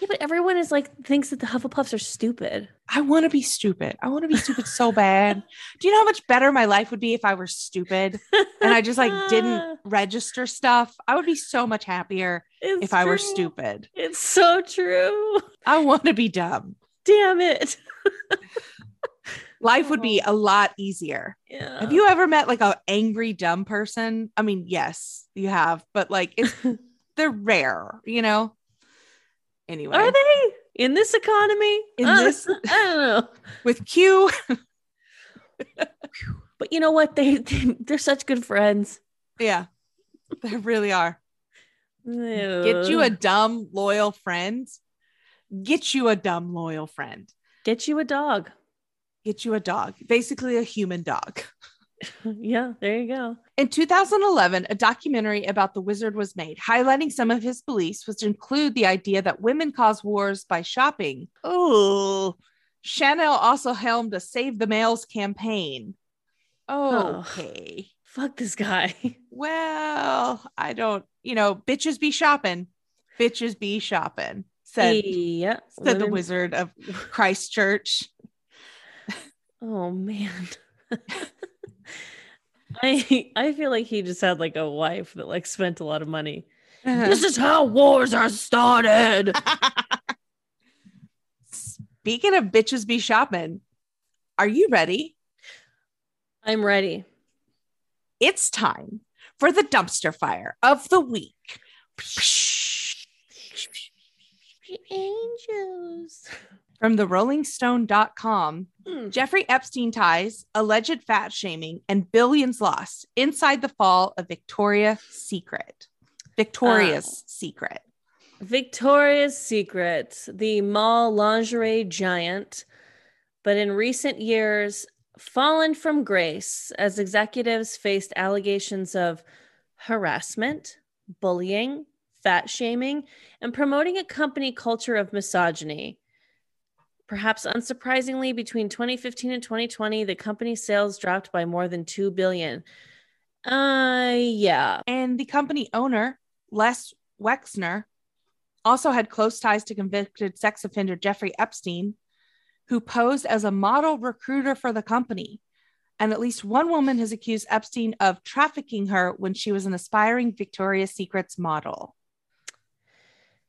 Yeah, but everyone is like thinks that the Hufflepuffs are stupid. I want to be stupid. I want to be stupid so bad. Do you know how much better my life would be if I were stupid and I just like didn't register stuff? I would be so much happier if I were stupid. It's so true. I want to be dumb. Damn it. Life would be a lot easier. Yeah. Have you ever met like an angry, dumb person? I mean, yes, you have, but like they're rare, you know? Anyway. Are they? In this economy? I don't know. With Q. But you know what? They're such good friends. Yeah, they really are. Ew. Get you a dumb, loyal friend. Get you a dog. Basically a human dog. Yeah, there you go. In 2011, a documentary about the wizard was made, highlighting some of his beliefs, which include the idea that women cause wars by shopping. Oh, Chanel also helmed a Save the Males campaign. Okay. Fuck this guy. Well, bitches be shopping. Said the wizard of Christchurch. Oh man. I feel like he just had like a wife that like spent a lot of money. This is how wars are started. Speaking of bitches be shopping, are you ready? I'm ready. It's time for the dumpster fire of the week. Angels. From the rollingstone.com, Jeffrey Epstein ties, alleged fat shaming, and billions lost inside the fall of Victoria's Secret. Victoria's Secret, the mall lingerie giant, but in recent years fallen from grace as executives faced allegations of harassment, bullying, fat shaming, and promoting a company culture of misogyny. Perhaps unsurprisingly, between 2015 and 2020, the company's sales dropped by more than $2 billion. And the company owner, Les Wexner, also had close ties to convicted sex offender Jeffrey Epstein, who posed as a model recruiter for the company. And at least one woman has accused Epstein of trafficking her when she was an aspiring Victoria's Secrets model.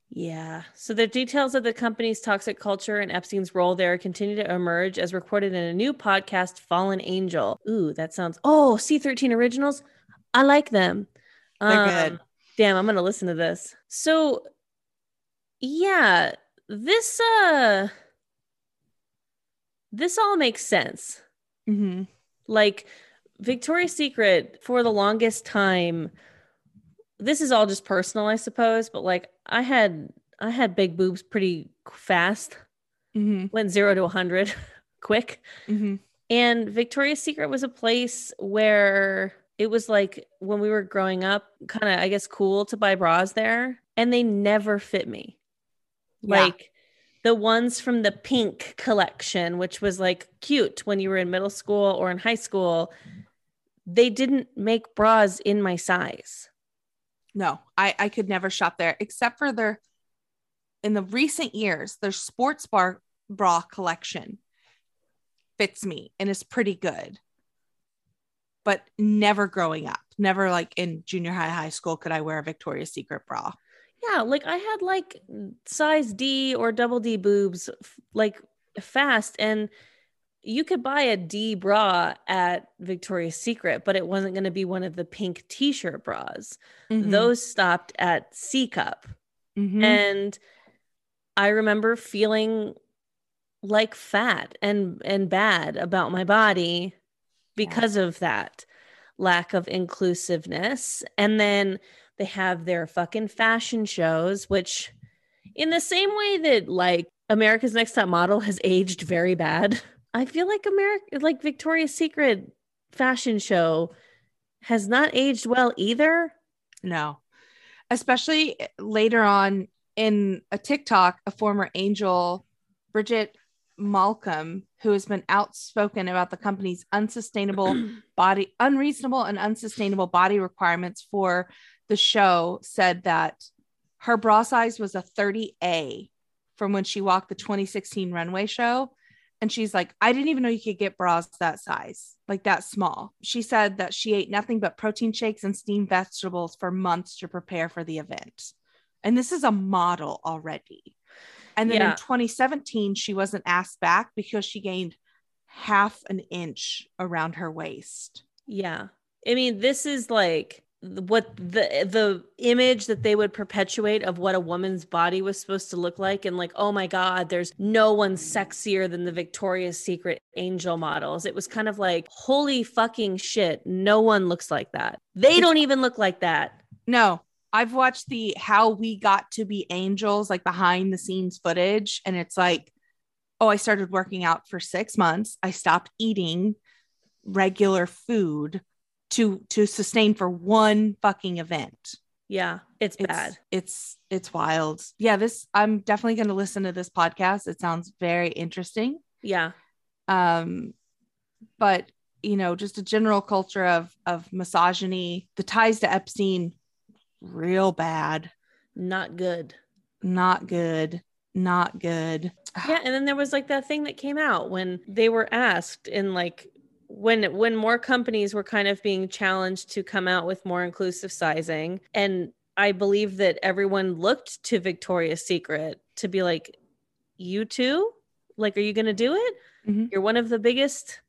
Yeah. So the details of the company's toxic culture and Epstein's role there continue to emerge as reported in a new podcast, Fallen Angel. Ooh, that sounds... Oh, C13 Originals. I like them. They're good. Damn, I'm going to listen to this. So, yeah, this all makes sense. Mm-hmm. Like, Victoria's Secret, for the longest time, this is all just personal, I suppose, but like I had big boobs pretty fast, mm-hmm. went 0 to 100 quick. Mm-hmm. And Victoria's Secret was a place where it was like, when we were growing up, kind of, I guess, cool to buy bras there, and they never fit me. Yeah. Like the ones from the pink collection, which was like cute when you were in middle school or in high school, they didn't make bras in my size. No, I could never shop there, except for in the recent years, their sports bar bra collection fits me and is pretty good, but never growing up, never like in junior high school, could I wear a Victoria's Secret bra. Yeah, like I had like size D or double D boobs like fast, and you could buy a D bra at Victoria's Secret, but it wasn't going to be one of the pink t-shirt bras. Mm-hmm. Those stopped at C cup. Mm-hmm. And I remember feeling like fat and bad about my body because of that lack of inclusiveness. And then they have their fucking fashion shows, which in the same way that like America's Next Top Model has aged very bad, I feel like Victoria's Secret fashion show has not aged well either. No, especially later on in a TikTok, a former angel, Bridget Malcolm, who has been outspoken about the company's unreasonable and unsustainable body requirements for the show, said that her bra size was a 30A from when she walked the 2016 runway show. And she's like, I didn't even know you could get bras that size, like that small. She said that she ate nothing but protein shakes and steamed vegetables for months to prepare for the event. And this is a model already. And then in 2017, she wasn't asked back because she gained half an inch around her waist. Yeah. I mean, this is like what the image that they would perpetuate of what a woman's body was supposed to look like. And like, oh my God, there's no one sexier than the Victoria's Secret angel models. It was kind of like, holy fucking shit. No one looks like that. They don't even look like that. No. I've watched the How We Got to Be Angels, like behind the scenes footage. And it's like, oh, I started working out for 6 months. I stopped eating regular food to sustain for one fucking event. Yeah. It's bad. It's wild. Yeah. I'm definitely going to listen to this podcast. It sounds very interesting. Yeah. But you know, just a general culture of misogyny, the ties to Epstein, real bad. Not good. Yeah. And then there was like that thing that came out when they were asked, and like when more companies were kind of being challenged to come out with more inclusive sizing. And I believe that everyone looked to Victoria's Secret to be like, you too? Like, are you going to do it? Mm-hmm. You're one of the biggest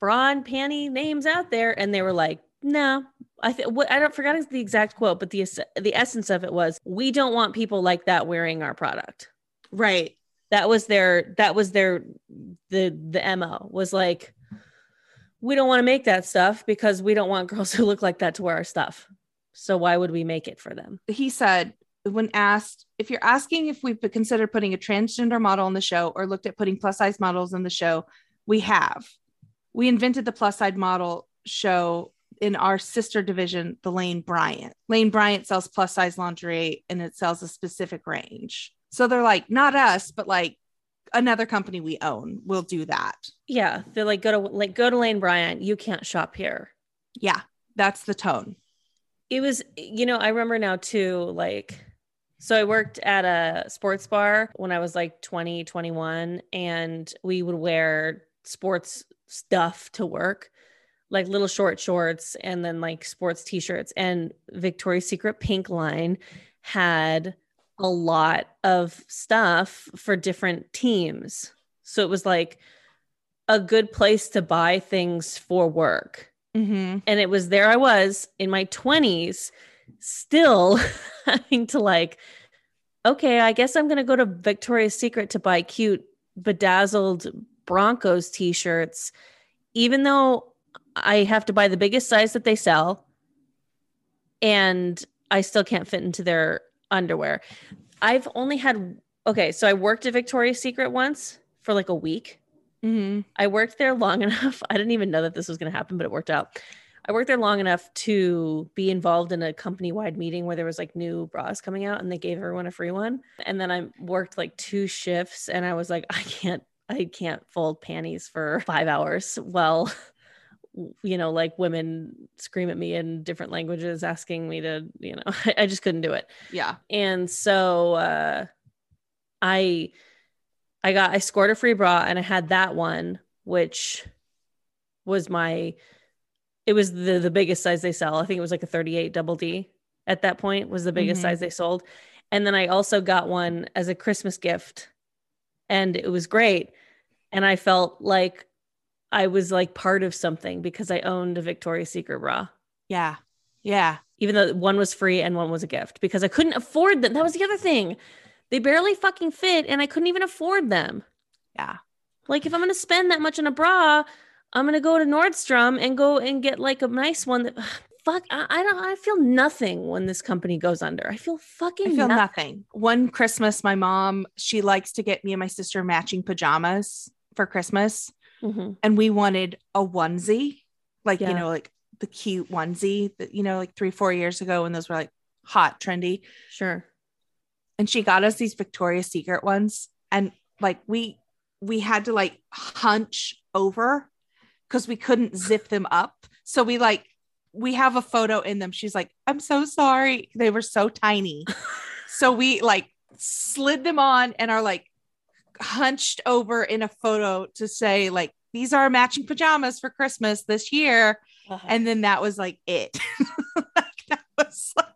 bra and panty names out there. And they were like, no, I forgot the exact quote, but the essence of it was, we don't want people like that wearing our product. Right. That was their MO was like, we don't want to make that stuff because we don't want girls who look like that to wear our stuff. So why would we make it for them? He said, when asked, if you're asking if we've considered putting a transgender model on the show or looked at putting plus size models on the show, we have. We invented the plus size model show in our sister division, the Lane Bryant. Lane Bryant sells plus size lingerie, and it sells a specific range. So they're like, not us, but like another company we own will do that. Yeah. They're like, go to Lane Bryant. You can't shop here. Yeah. That's the tone. It was, you know, I remember now too, like So I worked at a sports bar when I was like 20, 21, and we would wear sports stuff to work, like little short shorts and then like sports t-shirts. And Victoria's Secret Pink line had a lot of stuff for different teams. So it was like a good place to buy things for work. Mm-hmm. And it was there I was in my 20s still having to like, okay, I guess I'm going to go to Victoria's Secret to buy cute bedazzled Broncos t-shirts, even though I have to buy the biggest size that they sell and I still can't fit into their underwear. I've only had, okay, so I worked at Victoria's Secret once for like a week. Mm-hmm. I worked there long enough. I didn't even know that this was going to happen, but it worked out. I worked there long enough to be involved in a company-wide meeting where there was like new bras coming out and they gave everyone a free one. And then I worked like 2 shifts and I was like, I can't fold panties for 5 hours. Well, you know, like women scream at me in different languages asking me to, you know, I just couldn't do it. Yeah. And so I scored a free bra and I had that one, which was the biggest size they sell. I think it was like a 38 double D at that point was the biggest size they sold. And then I also got one as a Christmas gift and it was great. And I felt like I was like part of something because I owned a Victoria's Secret bra. Yeah. Yeah. Even though one was free and one was a gift because I couldn't afford them. That was the other thing. They barely fucking fit and I couldn't even afford them. Yeah. Like if I'm going to spend that much on a bra, I'm going to go to Nordstrom and go and get like a nice one that I feel nothing when this company goes under. I feel nothing. One Christmas, my mom, she likes to get me and my sister matching pajamas for Christmas. Mm-hmm. And we wanted a onesie, like, yeah, you know, like the cute onesie that, you know, like 3-4 years ago when those were like hot, trendy. Sure. And she got us these Victoria's Secret ones. And like, we had to like hunch over because we couldn't zip them up. So we have a photo in them. She's like, I'm so sorry. They were so tiny. So we like slid them on and are like hunched over in a photo to say like, these are matching pajamas for Christmas this year. Uh-huh. And then that was like it. Like, that was like,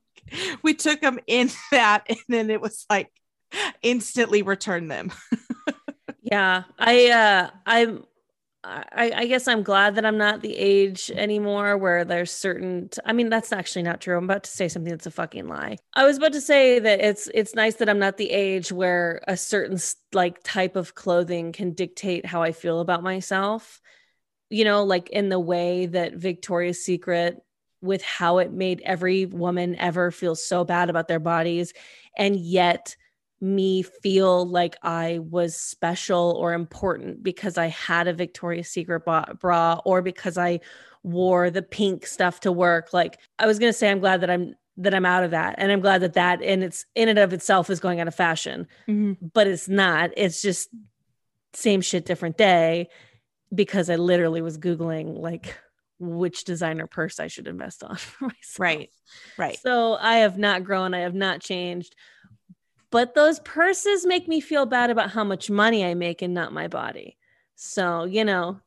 we took them in that and then it was like instantly returned them. Yeah. I guess I'm glad that I'm not the age anymore where there's certain, I mean, that's actually not true. I'm about to say something that's a fucking lie. I was about to say that it's nice that I'm not the age where a certain like type of clothing can dictate how I feel about myself, you know, like in the way that Victoria's Secret, with how it made every woman ever feel so bad about their bodies. And yet me feel like I was special or important because I had a Victoria's Secret bra or because I wore the pink stuff to work. Like I was going to say, I'm glad that I'm out of that. And I'm glad that in its in and of itself is going out of fashion, but it's not, it's just same shit, different day, because I literally was Googling like which designer purse I should invest on for myself. Right. Right. So I have not grown. I have not changed. But those purses make me feel bad about how much money I make and not my body. So, you know,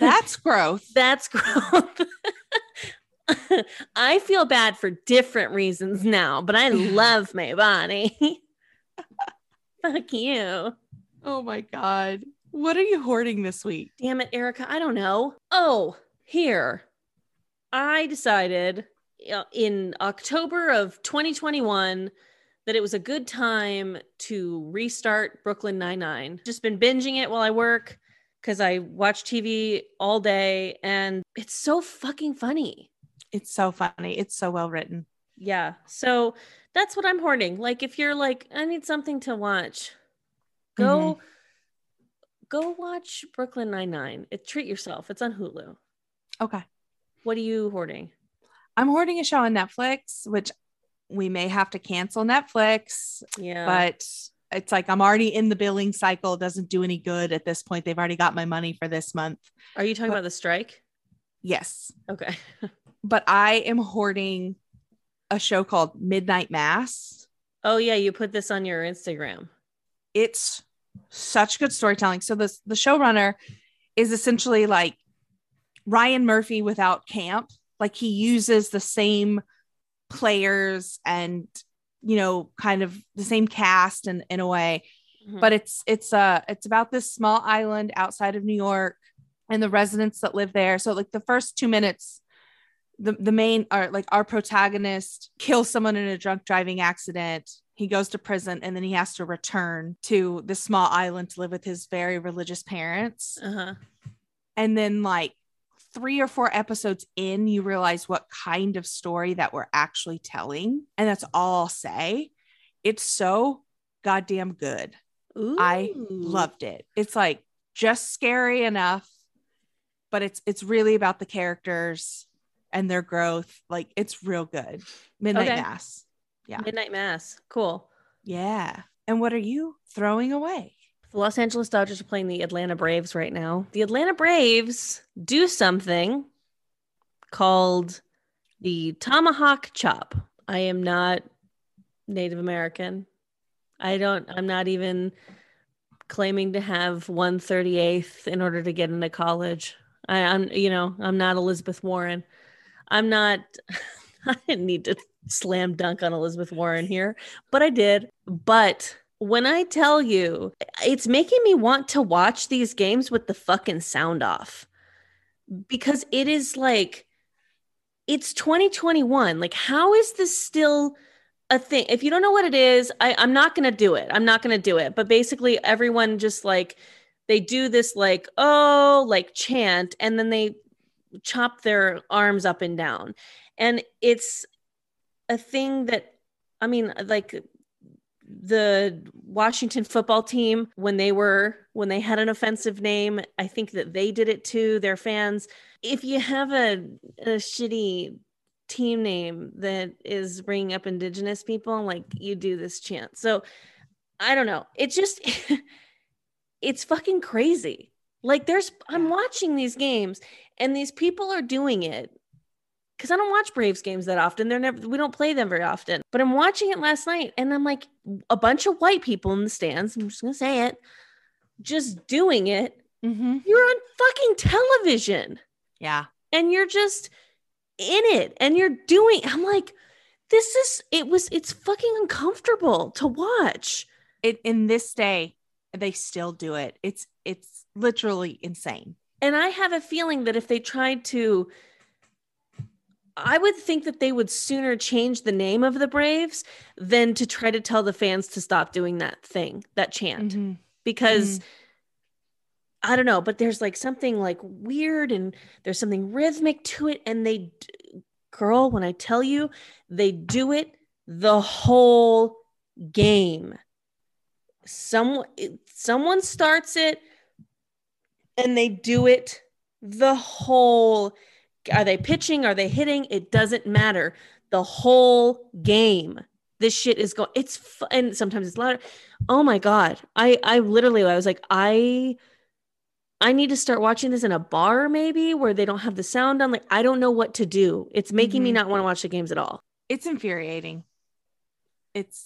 that's growth. That's growth. I feel bad for different reasons now, but I love my body. Fuck you. Oh my God. What are you hoarding this week? Damn it, Erica. I don't know. Oh, here. I decided in October of 2021 that it was a good time to restart Brooklyn Nine-Nine. Just been binging it while I work because I watch TV all day and it's so fucking funny. It's so funny. It's so well written. Yeah. So that's what I'm hoarding. Like if you're like, I need something to watch, go watch Brooklyn Nine-Nine. Treat yourself. It's on Hulu. Okay. What are you hoarding? I'm hoarding a show on Netflix, which we may have to cancel Netflix, yeah, but it's like, I'm already in the billing cycle. It doesn't do any good at this point. They've already got my money for this month. Are you talking about the strike? Yes. Okay. But I am hoarding a show called Midnight Mass. Oh yeah, you put this on your Instagram. It's such good storytelling. So the showrunner is essentially like Ryan Murphy without camp. Like he uses the same players and, you know, kind of the same cast and in a way, mm-hmm. but it's about this small island outside of New York and the residents that live there. So like the first 2 minutes, the main are like our protagonist kills someone in a drunk driving accident. He goes to prison and then he has to return to the small island to live with his very religious parents. Uh-huh. And then like 3 or 4 episodes in, you realize what kind of story that we're actually telling. And that's all I'll say. It's so goddamn good. Ooh. I loved it. It's like just scary enough, but it's really about the characters and their growth. Like it's real good. Midnight Mass. Yeah. Midnight Mass. Cool. Yeah. And what are you throwing away? The Los Angeles Dodgers are playing the Atlanta Braves right now. The Atlanta Braves do something called the tomahawk chop. I am not Native American. I'm not even claiming to have 138th in order to get into college. I'm not Elizabeth Warren. I didn't need to slam dunk on Elizabeth Warren here, but I did. But when I tell you, it's making me want to watch these games with the fucking sound off, because it is like, it's 2021. Like, how is this still a thing? If you don't know what it is, I'm not going to do it. I'm not going to do it. But basically everyone just like, they do this like, oh, like chant, and then they chop their arms up and down. And it's a thing that, I mean, like the Washington football team, when they had an offensive name, I think that they did it too, their fans. If you have a shitty team name that is bringing up indigenous people, like you do this chant. So I don't know. It's just, it's fucking crazy. Like I'm watching these games and these people are doing it. Because I don't watch Braves games that often. We don't play them very often. But I'm watching it last night, and I'm like, a bunch of white people in the stands, I'm just going to say it, just doing it. Mm-hmm. You're on fucking television. Yeah. And you're just in it, and you're doing, I'm like, it's fucking uncomfortable to watch. In this day, they still do it. It's literally insane. And I have a feeling that if they tried to, I would think that they would sooner change the name of the Braves than to try to tell the fans to stop doing that thing, that chant, mm-hmm. because I don't know, but there's like something like weird and there's something rhythmic to it. And girl, when I tell you, they do it the whole game. Someone starts it and they do it the whole Are they pitching? Are they hitting? It doesn't matter. The whole game, this shit is going. It's and sometimes it's louder. Oh my God. I was like, I need to start watching this in a bar maybe where they don't have the sound on. Like, I don't know what to do. It's making me not want to watch the games at all. It's infuriating. It's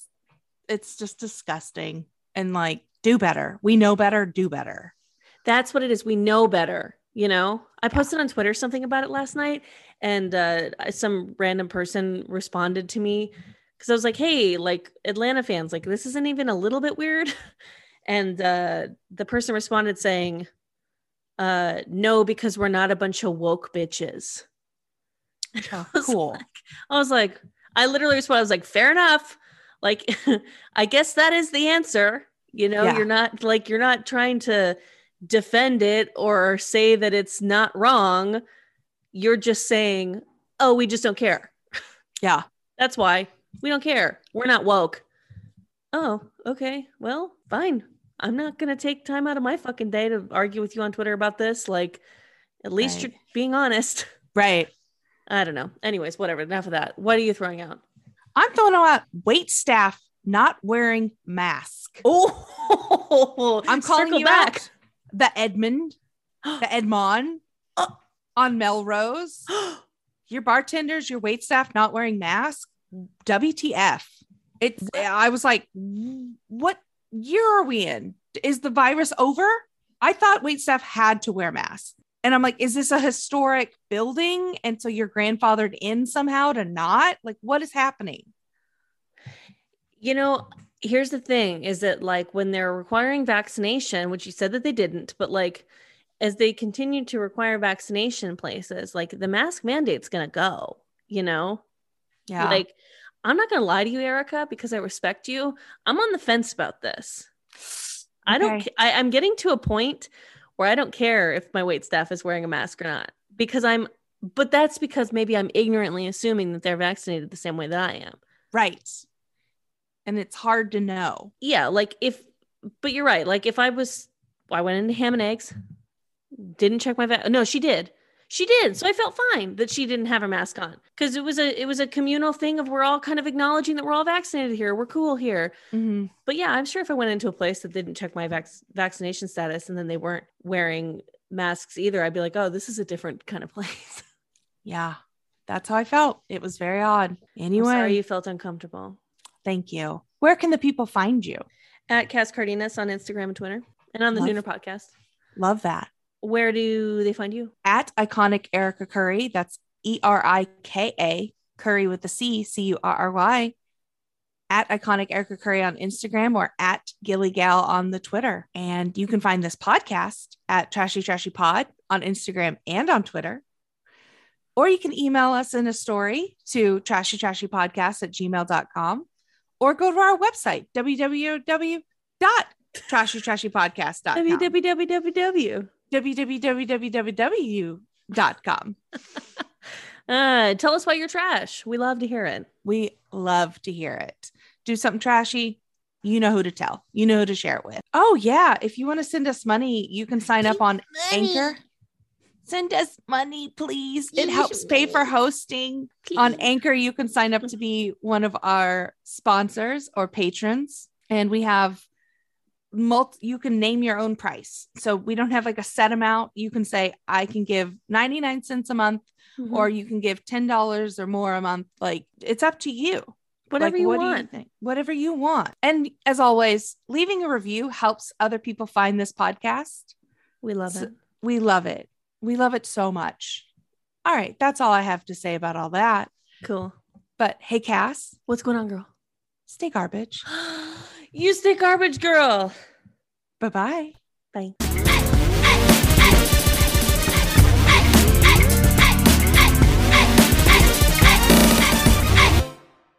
just disgusting. And like, do better. We know better, do better. That's what it is. We know better. You know, I posted on Twitter something about it last night, and some random person responded to me because I was like, hey, like Atlanta fans, like this isn't even a little bit weird. And the person responded saying, no, because we're not a bunch of woke bitches. Oh, cool. I literally responded, I was like, fair enough. Like, I guess that is the answer. You know, yeah. You're not trying to defend it or say that it's not wrong. You're just saying, oh, we just don't care. Yeah. That's why we don't care. We're not woke. Oh, okay. Well, fine. I'm not going to take time out of my fucking day to argue with you on Twitter about this. Like, at least you're being honest. Right. I don't know. Anyways, whatever. Enough of that. What are you throwing out? I'm throwing out waitstaff not wearing masks. Oh, I'm calling you back. Out. The Edmond on Melrose, your bartenders, your waitstaff not wearing masks, WTF. I was like, what year are we in? Is the virus over? I thought waitstaff had to wear masks. And I'm like, is this a historic building? And so you're grandfathered in somehow to not? Like, what is happening? You know, here's the thing is that like when they're requiring vaccination, which you said that they didn't, but like as they continue to require vaccination places, like the mask mandate's going to go, you know? Yeah. Like, I'm not going to lie to you, Erica, because I respect you. I'm on the fence about this. Okay. I'm getting to a point where I don't care if my waitstaff is wearing a mask or not, because but that's because maybe I'm ignorantly assuming that they're vaccinated the same way that I am. Right. And it's hard to know. Yeah. Like but you're right. Like if I went into Ham and Eggs, didn't check my vaccine. No, she did. She did. So I felt fine that she didn't have her mask on because it was a communal thing of we're all kind of acknowledging that we're all vaccinated here. We're cool here. Mm-hmm. But yeah, I'm sure if I went into a place that didn't check my vaccination status and then they weren't wearing masks either, I'd be like, oh, this is a different kind of place. Yeah, that's how I felt. It was very odd. Anyway, I'm sorry you felt uncomfortable. Thank you. Where can the people find you? At Cass Cardenas on Instagram and Twitter and on the Nooner podcast. Love that. Where do they find you? At Iconic Erica Curry. That's E-R-I-K-A, Curry with a C, C-U-R-R-Y. At Iconic Erica Curry on Instagram or at Gilly Gal on the Twitter. And you can find this podcast at Trashy Trashy Pod on Instagram and on Twitter. Or you can email us in a story to trashytrashypodcast@gmail.com or go to our website, www.trashytrashypodcast.com. www.com. Tell us why you're trash. We love to hear it. Do something trashy. You know who to tell. You know who to share it with. Oh, yeah. If you want to send us money, you can sign up on Anchor. Send us money, please. It helps pay for hosting. On Anchor, you can sign up to be one of our sponsors or patrons. And we have you can name your own price. So we don't have like a set amount. You can say, I can give 99 cents a month, mm-hmm. or you can give $10 or more a month. Like it's up to you. Whatever you want. Whatever you want. And as always, leaving a review helps other people find this podcast. We love it. We love it so much. All right. That's all I have to say about all that. Cool. But hey, Cass, what's going on, girl? Stay garbage. You stay garbage, girl. Bye-bye. Bye.